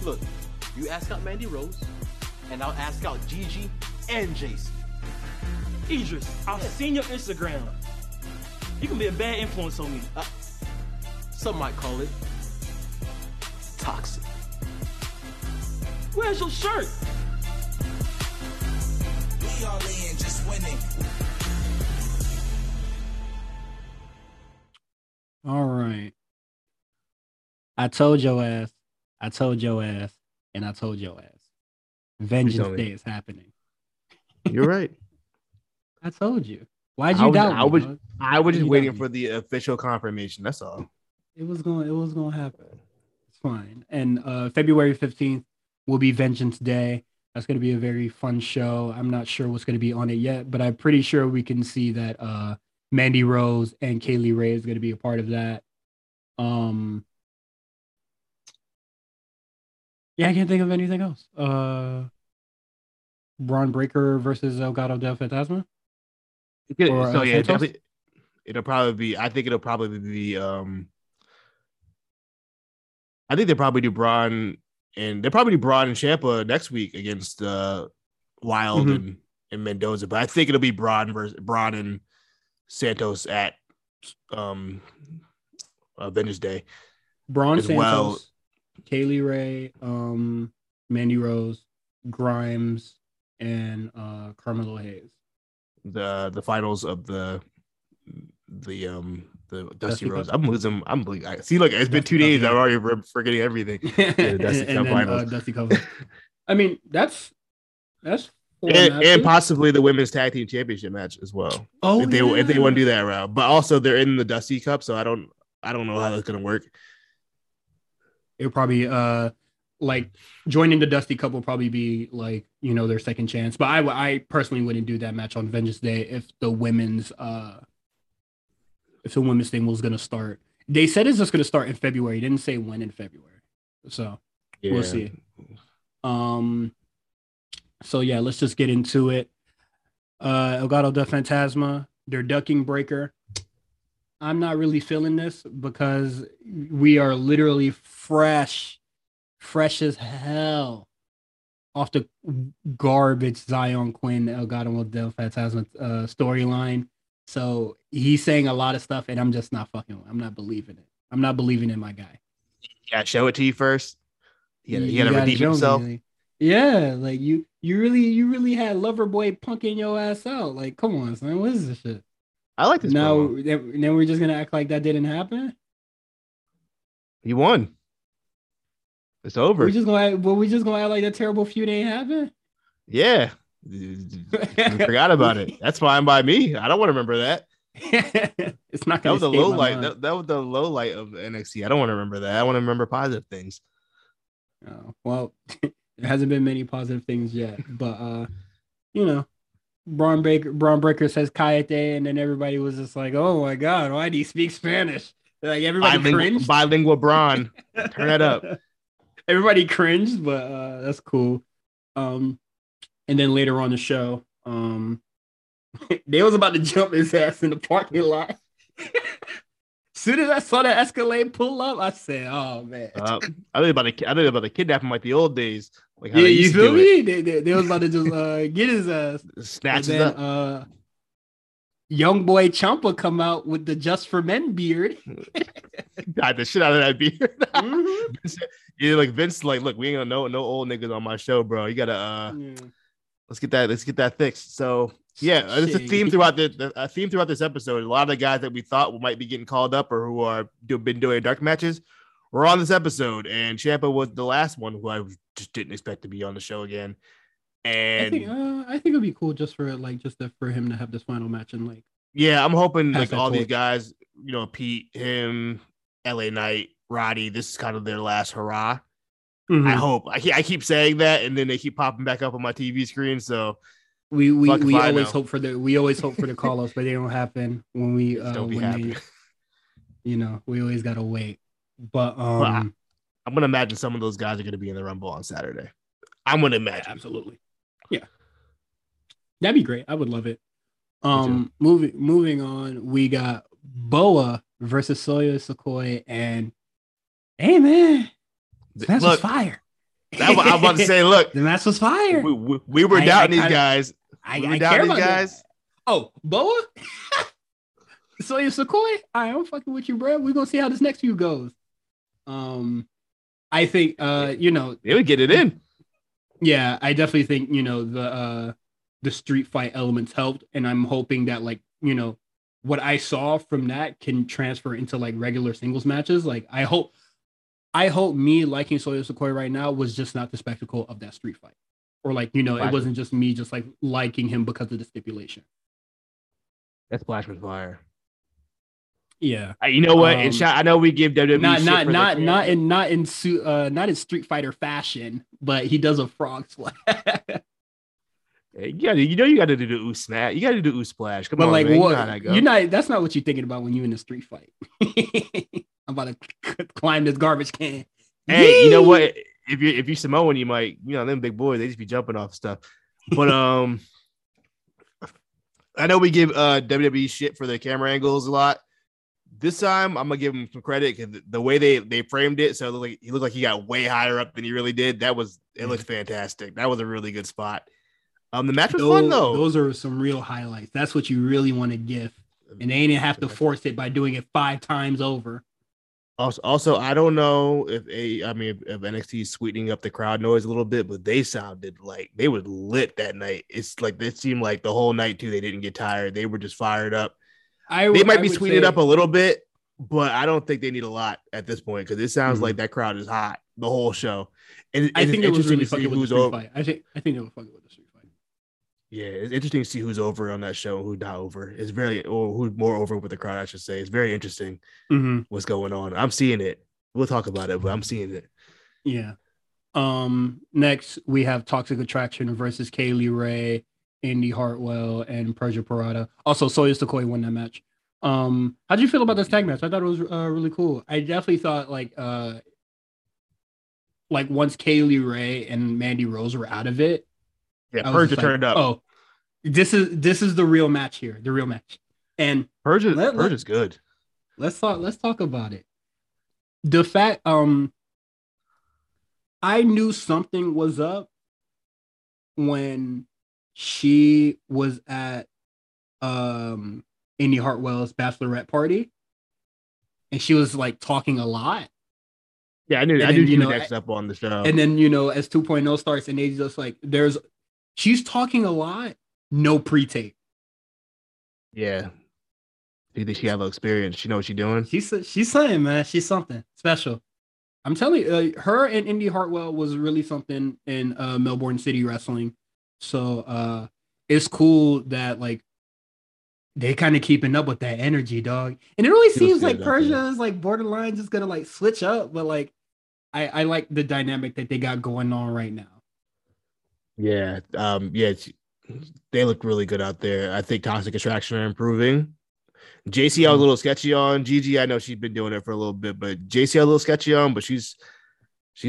Look. You ask out Mandy Rose, and I'll ask out Gigi and Jason. Idris, I've seen your Instagram. You can be a bad influence on me. Some might call it toxic. Where's your shirt? We all in, just winning. All right. I told your ass. And I told your ass. Vengeance Day is happening. You're right. I told you. Why'd you doubt me? I was just waiting for the official confirmation. That's all. It was gonna happen. It's fine. And February 15th will be Vengeance Day. That's gonna be a very fun show. I'm not sure what's gonna be on it yet, but I'm pretty sure we can see that Mandy Rose and Kaylee Ray is gonna be a part of that. Yeah, I can't think of anything else. Braun Breaker versus Elgato del Fantasma. It'll probably be. I think they'll probably do Braun and Ciampa next week against Wild and Mendoza. But I think it'll be Braun and Santos at Vengeance Day. Braun as Santos. Well. Kaylee Ray, Mandy Rose, Grimes, and Carmelo Hayes. The finals of the Dusty Rose. Cup. I'm losing. I see. Look, it's been 2 days. Yeah. I'm already forgetting everything. Dusty Cup. I mean, that's. And possibly the women's tag team championship match as well. Oh, if they want to do that route, but also they're in the Dusty Cup, so I don't know how that's gonna work. It'll probably like joining the Dusty Cup will probably be like, you know, their second chance. But I personally wouldn't do that match on Vengeance Day if the women's thing was gonna start. They said it's just gonna start in February. Didn't say when in February, so yeah. We'll see. So yeah, let's just get into it. Elgato del Fantasma, they're ducking Breaker. I'm not really feeling this because we are literally fresh as hell off the garbage Zion Quinn Elgato del Fantasma storyline. So he's saying a lot of stuff, and I'm just not fucking with it. I'm not believing it. I'm not believing in my guy. Yeah, show it to you first. He had to redeem himself. Me. Yeah, like you really had Loverboy punking your ass out. Like, come on, son. What is this shit? I like this. Now, then we're just gonna act like that didn't happen. He won. It's over. We're just gonna act like that terrible feud ain't happen. Yeah, I forgot about it. That's fine by me. I don't want to remember that. It's not gonna. That was the low light. That was the low light of NXT. I don't want to remember that. I want to remember positive things. Oh, well, there hasn't been many positive things yet, but you know. Braun Breaker says Cayete, and then everybody was just like, "Oh my God, why do you speak Spanish?" Like everybody cringed. Bilingual Braun, turn that up. Everybody cringed, but that's cool. And then later on the show, they was about to jump his ass in the parking lot. Soon as I saw that Escalade pull up, I said, "Oh man!" I think about to kidnap him like the old days. Like how you feel me? They was about to just get his ass. Snatch it up. young boy Ciampa come out with the Just for Men beard. Got the shit out of that beard. Mm-hmm. Vince, look, we ain't gonna know no old niggas on my show, bro. You gotta let's get that fixed. So yeah, it's a theme throughout this episode. A lot of the guys that we thought might be getting called up or who are been doing dark matches were on this episode, and Ciampa was the last one who I just didn't expect to be on the show again. And I think it'd be cool just for him to have this final match and I'm hoping all these guys, Pete, him, LA Knight, Roddy, this is kind of their last hurrah. Mm-hmm. I hope. I keep saying that, and then they keep popping back up on my TV screen. So we always hope for the call-ups, but they don't happen when we we always gotta wait. But I'm gonna imagine some of those guys are gonna be in the Rumble on Saturday. I'm gonna imagine absolutely. Yeah, that'd be great. I would love it. Moving on, we got Boa versus Sawyer Sikoa, and hey man, the match was fire. That was, I was about to say, look, the match was fire. We were doubting these guys. I care about these guys. That. Oh, Boa, Sawyer Sikoa. I'm fucking with you, bro. We're gonna see how this next few goes. I think they would get it in. Yeah, I definitely think the street fight elements helped, and I'm hoping that what I saw from that can transfer into regular singles matches. I hope me liking Sawyer Sikoa right now was just not the spectacle of that street fight, or it wasn't just me just liking him because of the stipulation. That splash was fire. Yeah, I know we give WWE not in Street Fighter fashion, but he does a frog splash. You got to do the ooh snap. You got to do ooh splash. Come on, man. That's not what you're thinking about when you're in a street fight. I'm about to climb this garbage can. Hey, Yee! You know what? If you Samoan, you might them big boys, they just be jumping off stuff. But I know we give WWE shit for their camera angles a lot. This time, I'm gonna give him some credit because the way they framed it, so it looked like he got way higher up than he really did. It looked fantastic. That was a really good spot. The match was fun though. Those are some real highlights. That's what you really want to give, and they didn't have to force it by doing it 5 times over. Also, I don't know if NXT is sweetening up the crowd noise a little bit, but they sounded like they were lit that night. It's it seemed like the whole night too. They didn't get tired. They were just fired up. They might be sweetened up a little bit, but I don't think they need a lot at this point because it sounds like that crowd is hot the whole show. And I think it was really fucking with the street fight. I think they were fucking with the street fight. Yeah, it's interesting to see who's over on that show, who's not over. It's who's more over with the crowd, I should say. It's very interesting what's going on. I'm seeing it. We'll talk about it, but I'm seeing it. Yeah. Next, we have Toxic Attraction versus Kaylee Ray, Indy Hartwell, and Persia Parada. Also, Sawyer Sikoa won that match. How'd you feel about this tag match? I thought it was really cool. I definitely thought once Kaylee Ray and Mandy Rose were out of it, yeah, Persia turned up. Oh, this is the real match here, the real match. And Persia's good. Let's talk about it. The fact I knew something was up when she was at Indy Hartwell's bachelorette party, and she was talking a lot. Yeah, I knew she next up on the show. And then as 2.0 starts, and they just she's talking a lot, no pre-tape. Yeah, you think she had a little experience? She knows what she's doing. She's something, man. She's something special. I'm telling you, her and Indy Hartwell was really something in Melbourne City wrestling. So it's cool that they kind of keeping up with that energy, dog. And it really seems like Persia is borderline just gonna switch up, but I like the dynamic that they got going on right now. Yeah, they look really good out there. I think Toxic Attraction are improving. JC I was a little sketchy on. Gigi, I know she's been doing it for a little bit, but JC I was a little sketchy on, but she's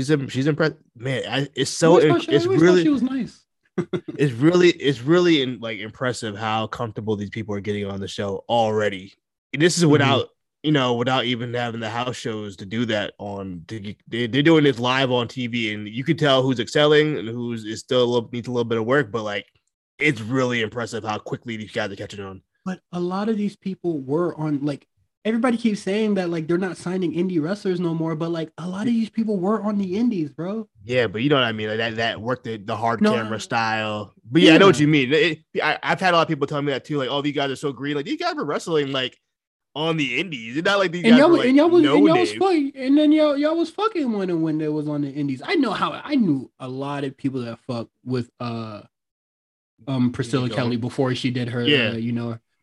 impressed. Man, she was nice. It's really impressive how comfortable these people are getting on the show already. And this is without even having the house shows to do that on. They're doing this live on TV, and you can tell who's excelling and who's is still needs a little bit of work. But it's really impressive how quickly these guys are catching on. But a lot of these people were on, like, everybody keeps saying that, like, they're not signing indie wrestlers no more, but, like, a lot of these people were on the indies, bro. Yeah, but you know what I mean? Like, that worked the hard camera style. But, yeah, I know what you mean. I've had a lot of people telling me that, too. Like, oh, these guys are so green. Like, these guys were wrestling, like, on the indies. It's not like these guys were, like, y'all was fucking when they was on the indies. I knew a lot of people that fucked with Priscilla Kelly before she did her,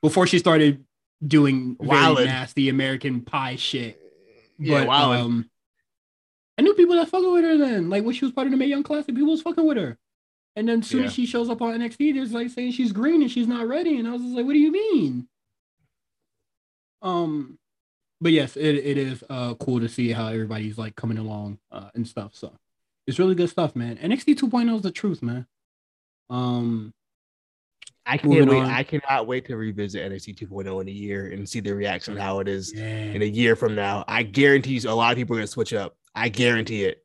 before she started doing very nasty American Pie shit. Yeah, but I knew people that fucking with her then. Like, when she was part of the Mae Young Classic, people was fucking with her. And then as soon as she shows up on NXT, there's like saying she's green and she's not ready. And I was just like, what do you mean? But yes, it is cool to see how everybody's like coming along and stuff. So it's really good stuff, man. NXT 2.0 is the truth, man. I cannot wait to revisit NXT 2.0 in a year and see the reaction, how it is in a year from now. I guarantee you a lot of people are going to switch up. I guarantee it.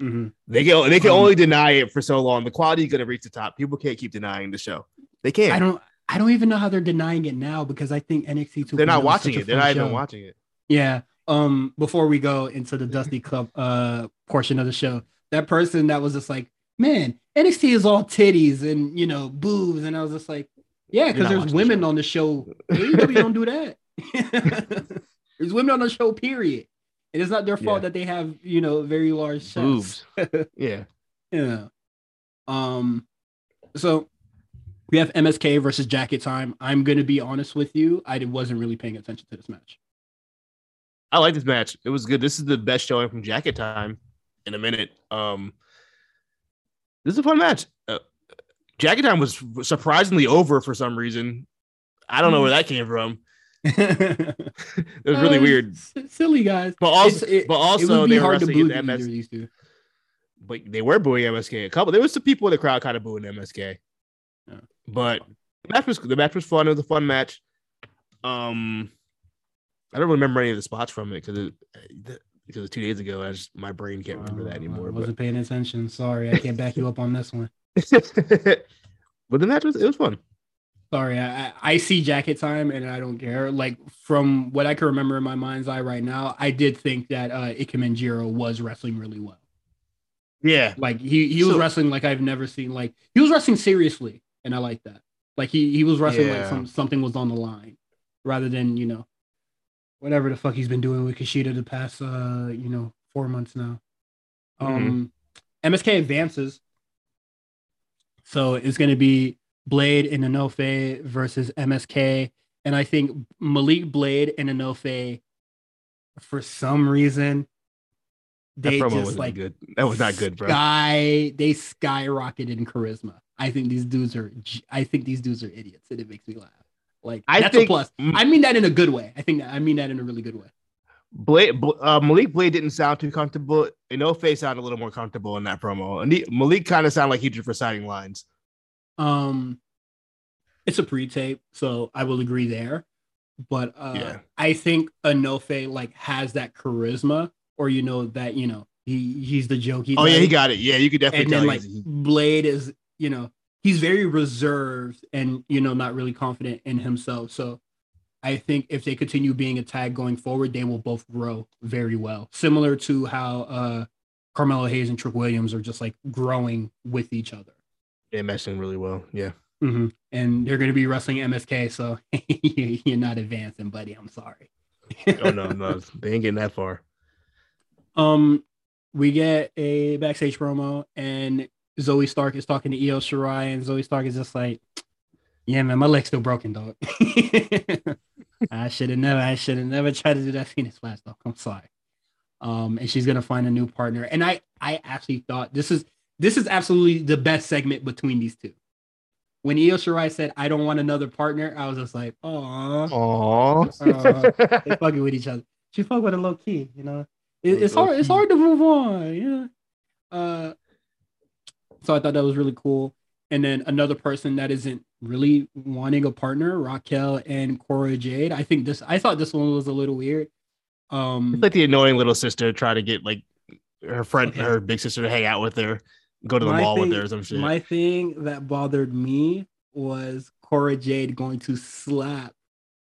Mm-hmm. They can only deny it for so long. The quality is going to reach the top. People can't keep denying the show. They can't. I don't even know how they're denying it now, because I think NXT 2.0. They're not watching it. They're not even watching it. Yeah. Before we go into the Dusty Club portion of the show, that person that was just like, man, NXT is all titties and, you know, boobs. And I was just like, yeah, because there's women on the show. AEW don't do that. There's women on the show, period. It is not their fault that they have, you know, very large boobs. Yeah. Yeah. So we have MSK versus Jacket Time. I'm going to be honest with you. I wasn't really paying attention to this match. I like this match. It was good. This is the best showing from Jacket Time in a minute. This is a fun match. Jacket Time was surprisingly over for some reason. I don't know where that came from. It was really weird. Silly guys. But also, they were booing MSK. But they were booing MSK. There was some people in the crowd kind of booing MSK. Yeah. But the match was fun. It was a fun match. I don't remember any of the spots from it because 2 days ago, my brain can't remember that anymore. I wasn't paying attention. Sorry, I can't back you up on this one. But the match was fun. Sorry, I see Jacket Time and I don't care. Like, from what I can remember in my mind's eye right now, I did think that Ikemen Jiro was wrestling really well. Yeah, like he was wrestling like I've never seen. Like, he was wrestling seriously, and I like that. Like he was wrestling like something was on the line, rather than, you know, whatever the fuck he's been doing with Kushida the past, 4 months now. MSK advances. So it's going to be Blade and Inoue versus MSK. And I think Malik Blade and Inoue, for some reason, they just like good. That was not good, bro. They skyrocketed in charisma. I think these dudes are idiots, and it makes me laugh. Like, that's a plus. I mean that in a good way. I mean that in a really good way. Malik Blade didn't sound too comfortable. Inoue sounded a little more comfortable in that promo. And Malik kind of sounded like he was reciting lines. It's a pre-tape, so I will agree there. But I think Inoue like has that charisma, or you know that he's the jokey. Oh yeah, he got it. Yeah, you could definitely. And then like Blade is he's very reserved and not really confident in himself. So I think if they continue being a tag going forward, they will both grow very well. Similar to how Carmelo Hayes and Trick Williams are just like growing with each other. They're meshing really well. Yeah. Mm-hmm. And they're going to be wrestling MSK, so you're not advancing, buddy. I'm sorry. Oh no, they ain't getting that far. We get a backstage promo and Zoe Stark is talking to Io Shirai, and Zoe Stark is just like, yeah, man, my leg's still broken, dog. I should have never tried to do that Phoenix Flash, dog. I'm sorry. And she's going to find a new partner. And I actually thought this is absolutely the best segment between these two. When Io Shirai said, I don't want another partner, I was just like, aw. They fucking with each other. She fuck with a low key, It's hard to move on, so I thought that was really cool. And then another person that isn't really wanting a partner, Raquel and Cora Jade. I thought this one was a little weird. It's like the annoying little sister trying to get like her friend, her big sister to hang out with her, go to the mall with her or some shit. My thing that bothered me was Cora Jade going to slap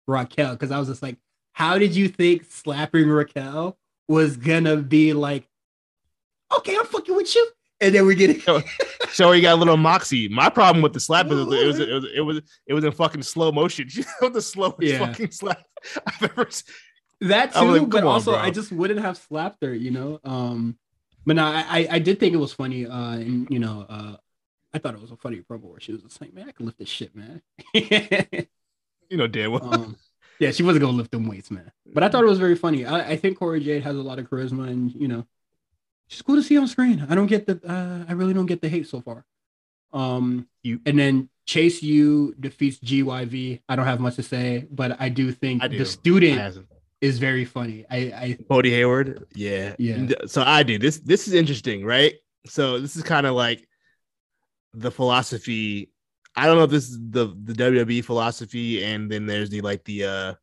Raquel, because I was just like, how did you think slapping Raquel was gonna be like, okay, I'm fucking with you? And then we get it. So he got a little moxie. My problem with the slap is it was in fucking slow motion. You know, the slowest fucking slap I've ever seen. That too, like, but also bro. I just wouldn't have slapped her, you know. But no, I did think it was funny. And you know, I thought it was a funny promo where she was just like, man, I can lift this shit, man. You know, damn well. Yeah, she wasn't gonna lift them weights, man. But I thought it was very funny. I think Cora Jade has a lot of charisma, and you know, she's cool to see on screen. I don't get the, I really don't get the hate so far. And then Chase U defeats GYV. I don't have much to say, but I do think the student is very funny. Bodie Hayward, yeah. So I do this. This is interesting, right? So this is kind of like the philosophy. I don't know if this is the WWE philosophy, and then there's the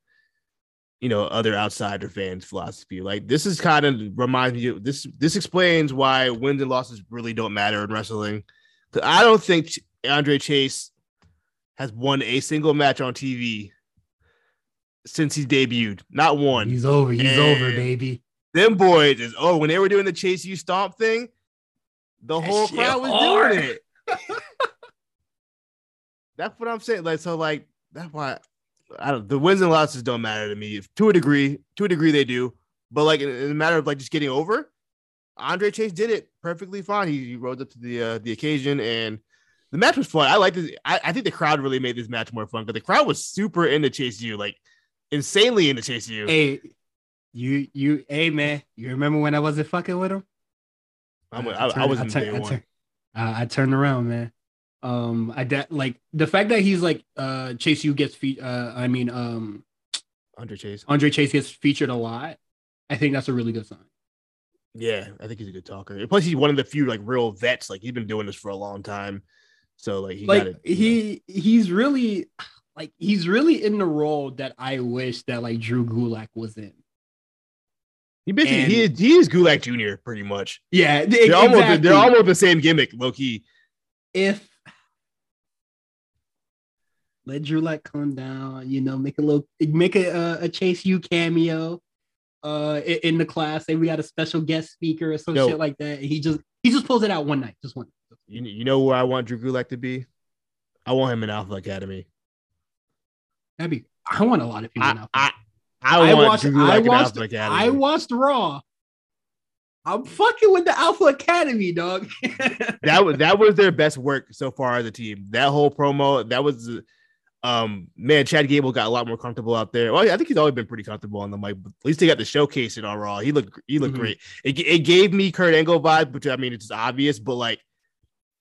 other outsider fans philosophy. Like, this is kind of reminds you. This explains why wins and losses really don't matter in wrestling. Because I don't think Andre Chase has won a single match on TV since he debuted. Not one. He's over. He's over, baby. Them boys is when they were doing the Chase U stomp thing, the whole crowd was doing it. That's what I'm saying. Like, so, like, that's why the wins and losses don't matter to me. If to a degree, they do. But like, in a matter of like just getting over, Andre Chase did it perfectly fine. He rose up to the occasion, and the match was fun. I liked it. I think the crowd really made this match more fun because the crowd was super into Chase U, like insanely into Chase U. Hey, hey man, you remember when I wasn't fucking with him? I wasn't. I turned around, man. Like the fact that he's like Chase U gets Andre Chase gets featured a lot. I think that's a really good sign. Yeah, I think he's a good talker. Plus, he's one of the few like real vets. Like, he's been doing this for a long time, so like he's really in the role that I wish that like Drew Gulak was in. He is Gulak Jr. pretty much. Yeah, they're almost the same gimmick, low key. If let Drew like come down, you know, make a Chase U cameo in the class. Say we got a special guest speaker or some shit like that. And he just pulls it out one night, just one night. You know where I want Drew Gulak to be? I want him in Alpha Academy. I want a lot of people in Alpha. I watched Drew Gulak in Alpha Academy. I watched Raw. I'm fucking with the Alpha Academy, dog. that was their best work so far as a team. That whole promo, that was, man. Chad Gable got a lot more comfortable out there. Well, I think he's always been pretty comfortable on the mic. But at least they got to showcase it on Raw. He looked great. It gave me Kurt Angle vibe, which I mean, it's obvious, but like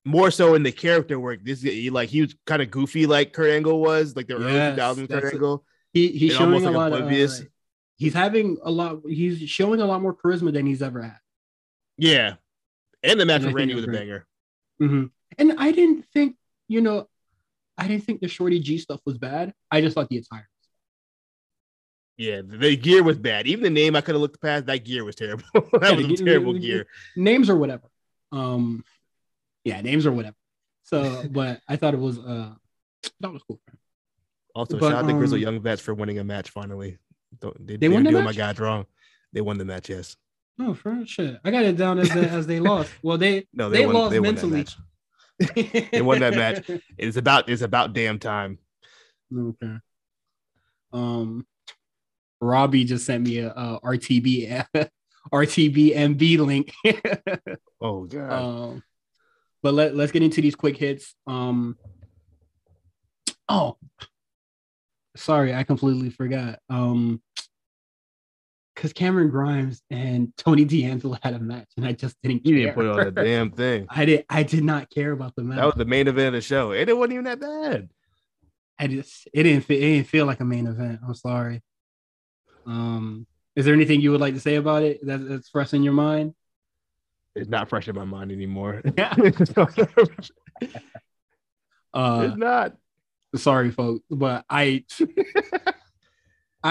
more so in the character work. He was kind of goofy, like Kurt Angle was, like the early 2000s Kurt Angle. He's showing a lot oblivious. He's showing a lot more charisma than he's ever had. Yeah, and the match with Randy was a banger. Mm-hmm. And I didn't think, you know, the Shorty G stuff was bad. I just thought the attire was bad. Yeah, the gear was bad. Even the name I could have looked past. That gear was terrible. that was a terrible gear. Names or whatever. Names or whatever. So, but I thought it was that was cool. Also, shout out to Grizzle Young Vets for winning a match finally. They won the match? My God, wrong. They won the match. Yes. Oh, for shit. I got it down as they lost. Well, they lost mentally. They won that match. It's about damn time. Okay. Robbie just sent me a RTBMB link. Oh God. But let's get into these quick hits. Sorry, I completely forgot. Because Cameron Grimes and Tony D'Angelo had a match, and I just didn't care. You didn't put on the damn thing. I did not care about the match. That was the main event of the show. It wasn't even that bad. It didn't feel like a main event. I'm sorry. Is there anything you would like to say about it that's fresh in your mind? It's not fresh in my mind anymore. It's not. Sorry, folks, but I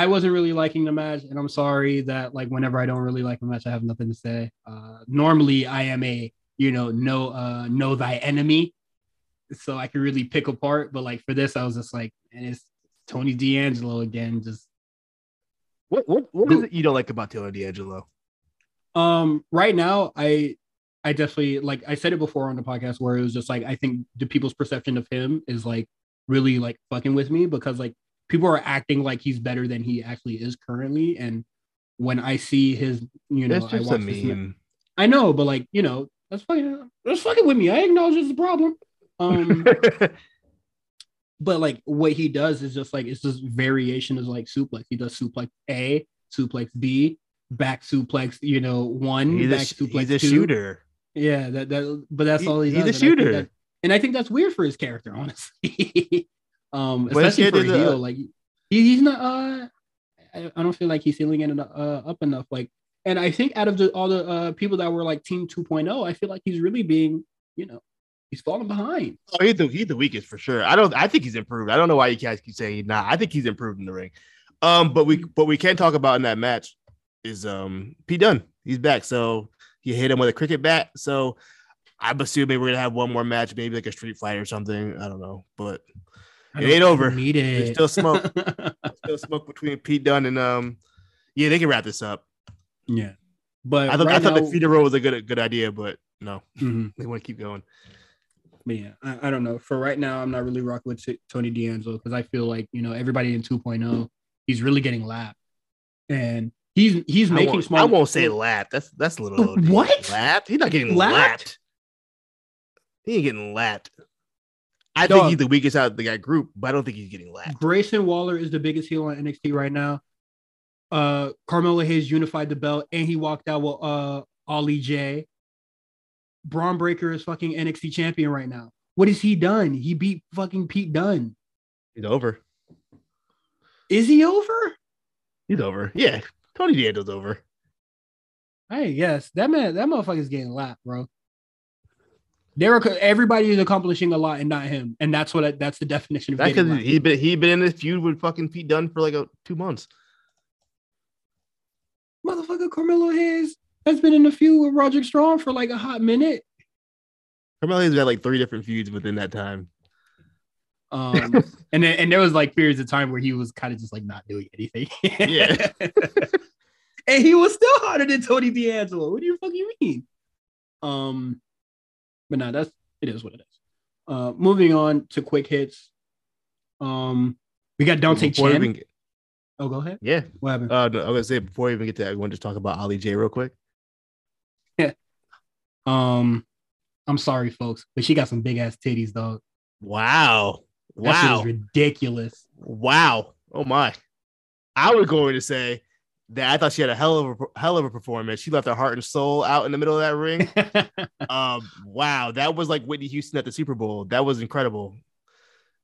wasn't really liking the match, and I'm sorry that like whenever I don't really like a match, I have nothing to say. Normally, I am a no thy enemy so I could really pick apart. But like for this, I was just like, and it's Tony D'Angelo again. Just what is it you don't like about Tony D'Angelo? Right now, I definitely, like I said it before on the podcast, where it was just like, I think the people's perception of him is like really like fucking with me, because like people are acting like he's better than he actually is currently. And when I see his, you know, I watch this meme. I know, but like, you know, that's fucking with me. I acknowledge it's a problem. But like what he does is just like, it's just variation is like suplex. He does suplex A, suplex B, back suplex, you know, one, back suplex two. He's a shooter. Yeah, but that's all he does. He's a shooter. And I think that's weird for his character, honestly. Especially for a heel. Like, he's not, I don't feel like he's healing it up enough. Like, and I think out of all the people that were like Team 2.0, I feel like he's really being, you know, he's falling behind. Oh, he's the weakest for sure. I think he's improved. I don't know why you guys keep saying he's not. I think he's improved in the ring. But we can talk about in that match is Pete Dunne. He's back. So he hit him with a cricket bat. So I'm assuming we're gonna have one more match, maybe like a street fight or something. I don't know, but it ain't over. There's still smoke. Between Pete Dunne and yeah, they can wrap this up. Yeah, but I thought the feeder roll was a good idea, but no, they want to keep going. But yeah, I don't know. For right now, I'm not really rocking with Tony D'Angelo, because I feel like, you know, everybody in 2.0, he's really getting lapped, and he's making small. I won't say lapped. That's a little what lapped. He's not getting lapped. He ain't getting lapped. I think he's the weakest out of the guy group, but I don't think he's getting lapped. Grayson Waller is the biggest heel on NXT right now. Carmelo Hayes unified the belt, and he walked out with Ollie J. Braun Breaker is fucking NXT champion right now. What has he done? He beat fucking Pete Dunne. He's over. Is he over? He's over. Yeah, Tony D'Angelo's over. Hey, yes, that motherfucker's getting lapped, bro. Everybody is accomplishing a lot and not him, and that's what that's the definition of that. Because he's been in this feud with fucking Pete Dunne for like 2 months. Motherfucker, Carmelo Hayes has been in a feud with Roderick Strong for like a hot minute. Carmelo Hayes got like 3 different feuds within that time. And there was like periods of time where he was kind of just like not doing anything. Yeah, and he was still hotter than Tony D'Angelo. What do you fucking mean? But no, it is what it is. Moving on to quick hits. We got Dante Chan. Oh, go ahead. Yeah. What happened? No, I was going to say, before we even get to that, I want to just talk about Ollie J real quick. Yeah. I'm sorry, folks, but she got some big-ass titties, dog. Wow. That shit is ridiculous. Wow. Oh, my. I was going to say that I thought she had a hell of a performance. She left her heart and soul out in the middle of that ring. Wow, that was like Whitney Houston at the Super Bowl. That was incredible.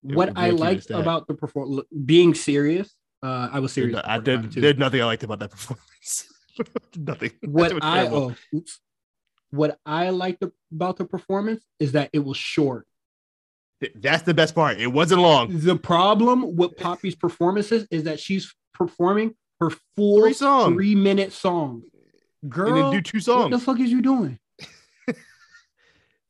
What I liked about the performance, being serious, I was serious. There's nothing I liked about that performance. Nothing. What I liked about the performance is that it was short. That's the best part. It wasn't long. The problem with Poppy's performances is that she's performing her full 3-minute song. Girl, and then do 2 songs. What the fuck is you doing?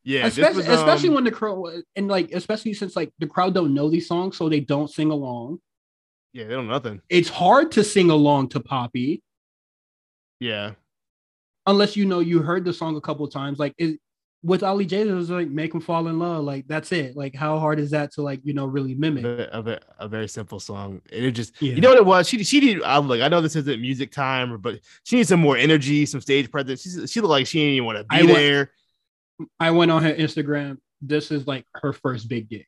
Yeah, especially when the crowd, and like especially since like the crowd don't know these songs, so they don't sing along. Yeah, they don't know nothing. It's hard to sing along to Poppy. Yeah, unless you know you heard the song a couple times. Like with Ollie J, it was like make him fall in love. Like that's it. Like how hard is that to like, you know, really mimic a very simple song? It just You know what it was. She did. I'm like, I know this isn't music time, but she needs some more energy, some stage presence. She looked like she didn't even want to be there. I went on her Instagram. This is like her first big gig.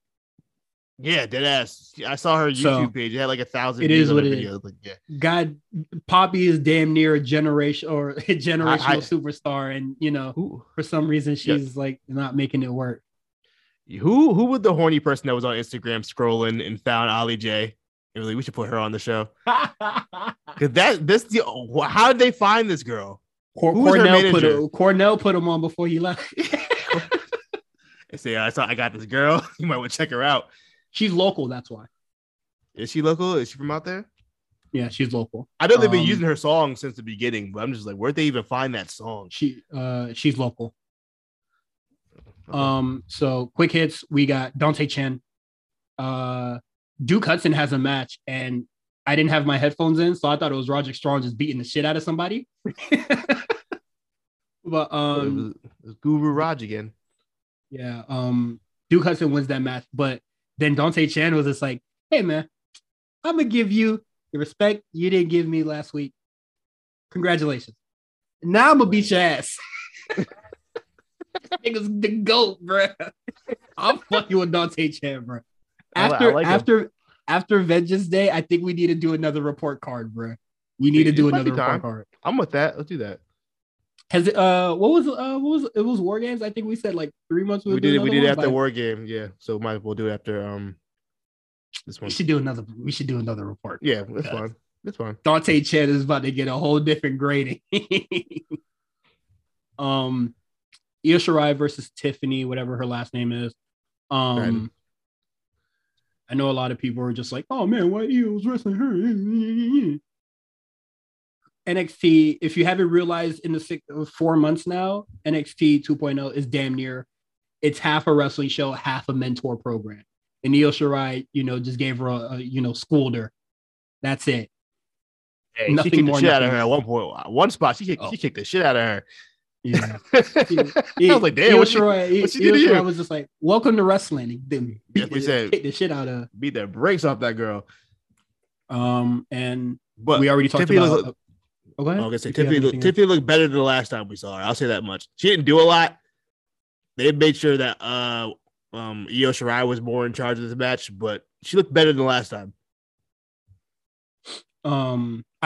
Yeah, dead ass. I saw her YouTube page. It had like 1,000. It is what it is. Like, yeah. God, Poppy is damn near a generational superstar, and you know, for some reason she's like not making it work. Who was the horny person that was on Instagram scrolling and found Ollie J? And really, we should put her on the show. Because how did they find this girl? Cornell put him on before he left. And say, I got this girl. You might want to check her out. She's local, that's why. Is she local? Is she from out there? Yeah, she's local. I know they've been using her song since the beginning, but I'm just like, where'd they even find that song? She's local. So quick hits, we got Dante Chen. Duke Hudson has a match, and I didn't have my headphones in, so I thought it was Roderick Strong just beating the shit out of somebody. But it was Guru Raj again. Yeah, Duke Hudson wins that match, but then Dante Chen was just like, "Hey man, I'm gonna give you the respect you didn't give me last week. Congratulations. Now I'm gonna beat your ass." Nigga's the goat, bro. I'm fucking with Dante Chen, bro. After Vengeance Day, I think we need to do another report card, bro. We need to do another report card. I'm with that. Let's do that. Has it? What was it? Was War Games? I think we said like 3 months. We did it after War Game. Yeah, so might as well do it after this one. We should do another report. Yeah, that's fine. That's fine. Dante Chen is about to get a whole different grading. Io Shirai versus Tiffany, whatever her last name is. Right. I know a lot of people are just like, "Oh man, why Io's wrestling her?" NXT, if you haven't realized, in the 4 months now, NXT 2.0 is damn near, it's half a wrestling show, half a mentor program. And Io Shirai, just gave her a schooled her. That's it. Hey, nothing, she kicked the shit out of her at one point. One spot, she kicked the shit out of her. Yeah. I was like, damn, Io Shirai was just like, "Welcome to wrestling." Then kick the shit out of, beat the brakes off that girl. But we already talked about. I'm going to say Tiffany looked better than the last time we saw her. I'll say that much. She didn't do a lot. They made sure that Io Shirai was more in charge of this match, but she looked better than the last time. I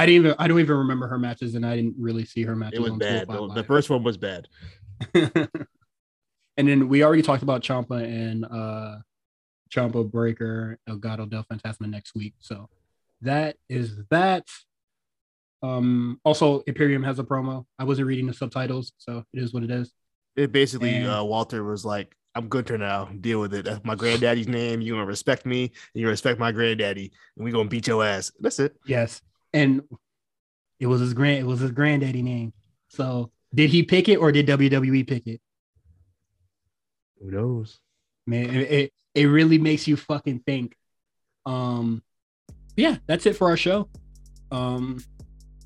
don't even remember her matches, and I didn't really see her matches. It was bad. The first one was bad. And then we already talked about Ciampa and Ciampa Breaker, Elgato del Fantasma next week. So that is that. Also, Imperium has a promo. I wasn't reading the subtitles, so it is what it is. It basically, Walter was like, "I'm Gunther now. Deal with it. That's my granddaddy's name. You're going to respect me, and you respect my granddaddy, and we're going to beat your ass." That's it. Yes. And it was his granddaddy name. So did he pick it, or did WWE pick it? Who knows? Man, it really makes you fucking think. Yeah, that's it for our show.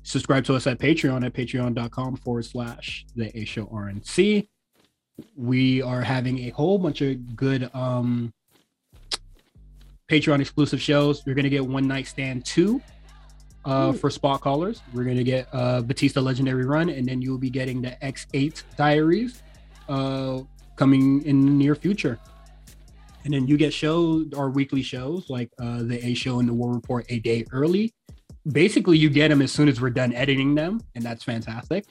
Subscribe to us at Patreon at patreon.com/TheAShowRNC. We are having a whole bunch of good Patreon exclusive shows. You're going to get One Night Stand 2 for spot callers. We're going to get Batista Legendary Run, and then you'll be getting the X8 Diaries coming in the near future. And then you get shows, our weekly shows, like The A Show and The War Report a day early. Basically, you get them as soon as we're done editing them, and that's fantastic.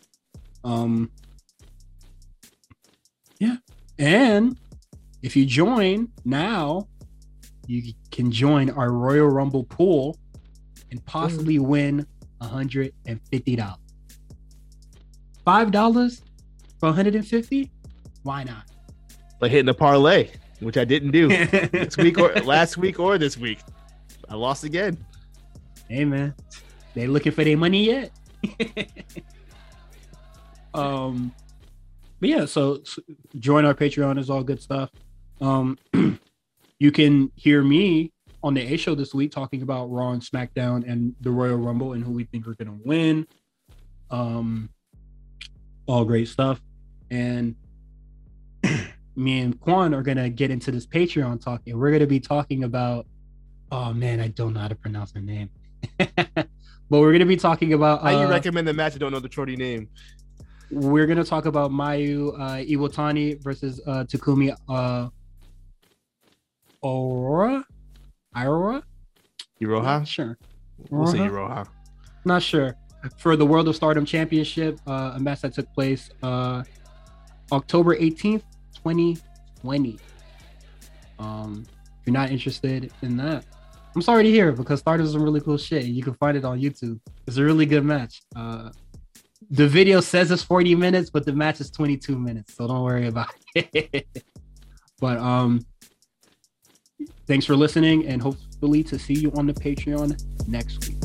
Yeah. And if you join now, you can join our Royal Rumble pool and possibly win $150. $5 for $150? Why not? Like hitting a parlay, which I didn't do this week or last week or this week. I lost again. Hey man, they looking for their money yet? But yeah, so join our Patreon, is all good stuff. You can hear me on the A Show this week talking about Raw and SmackDown and the Royal Rumble and who we think are gonna win. All great stuff. And me and Quan are gonna get into this Patreon talk, and we're gonna be talking about, oh man, I don't know how to pronounce her name. But we're going to be talking about... How you recommend the match? I don't know the shorty name. We're going to talk about Mayu Iwatani versus Takumi Iroha? Not sure. We'll say Iroha. Not sure. For the World of Stardom Championship, a match that took place October 18th, 2020. If you're not interested in that, I'm sorry to hear, because Stardom is some really cool shit. You can find it on YouTube. It's a really good match. The video says it's 40 minutes, but the match is 22 minutes. So don't worry about it. But thanks for listening, and hopefully to see you on the Patreon next week.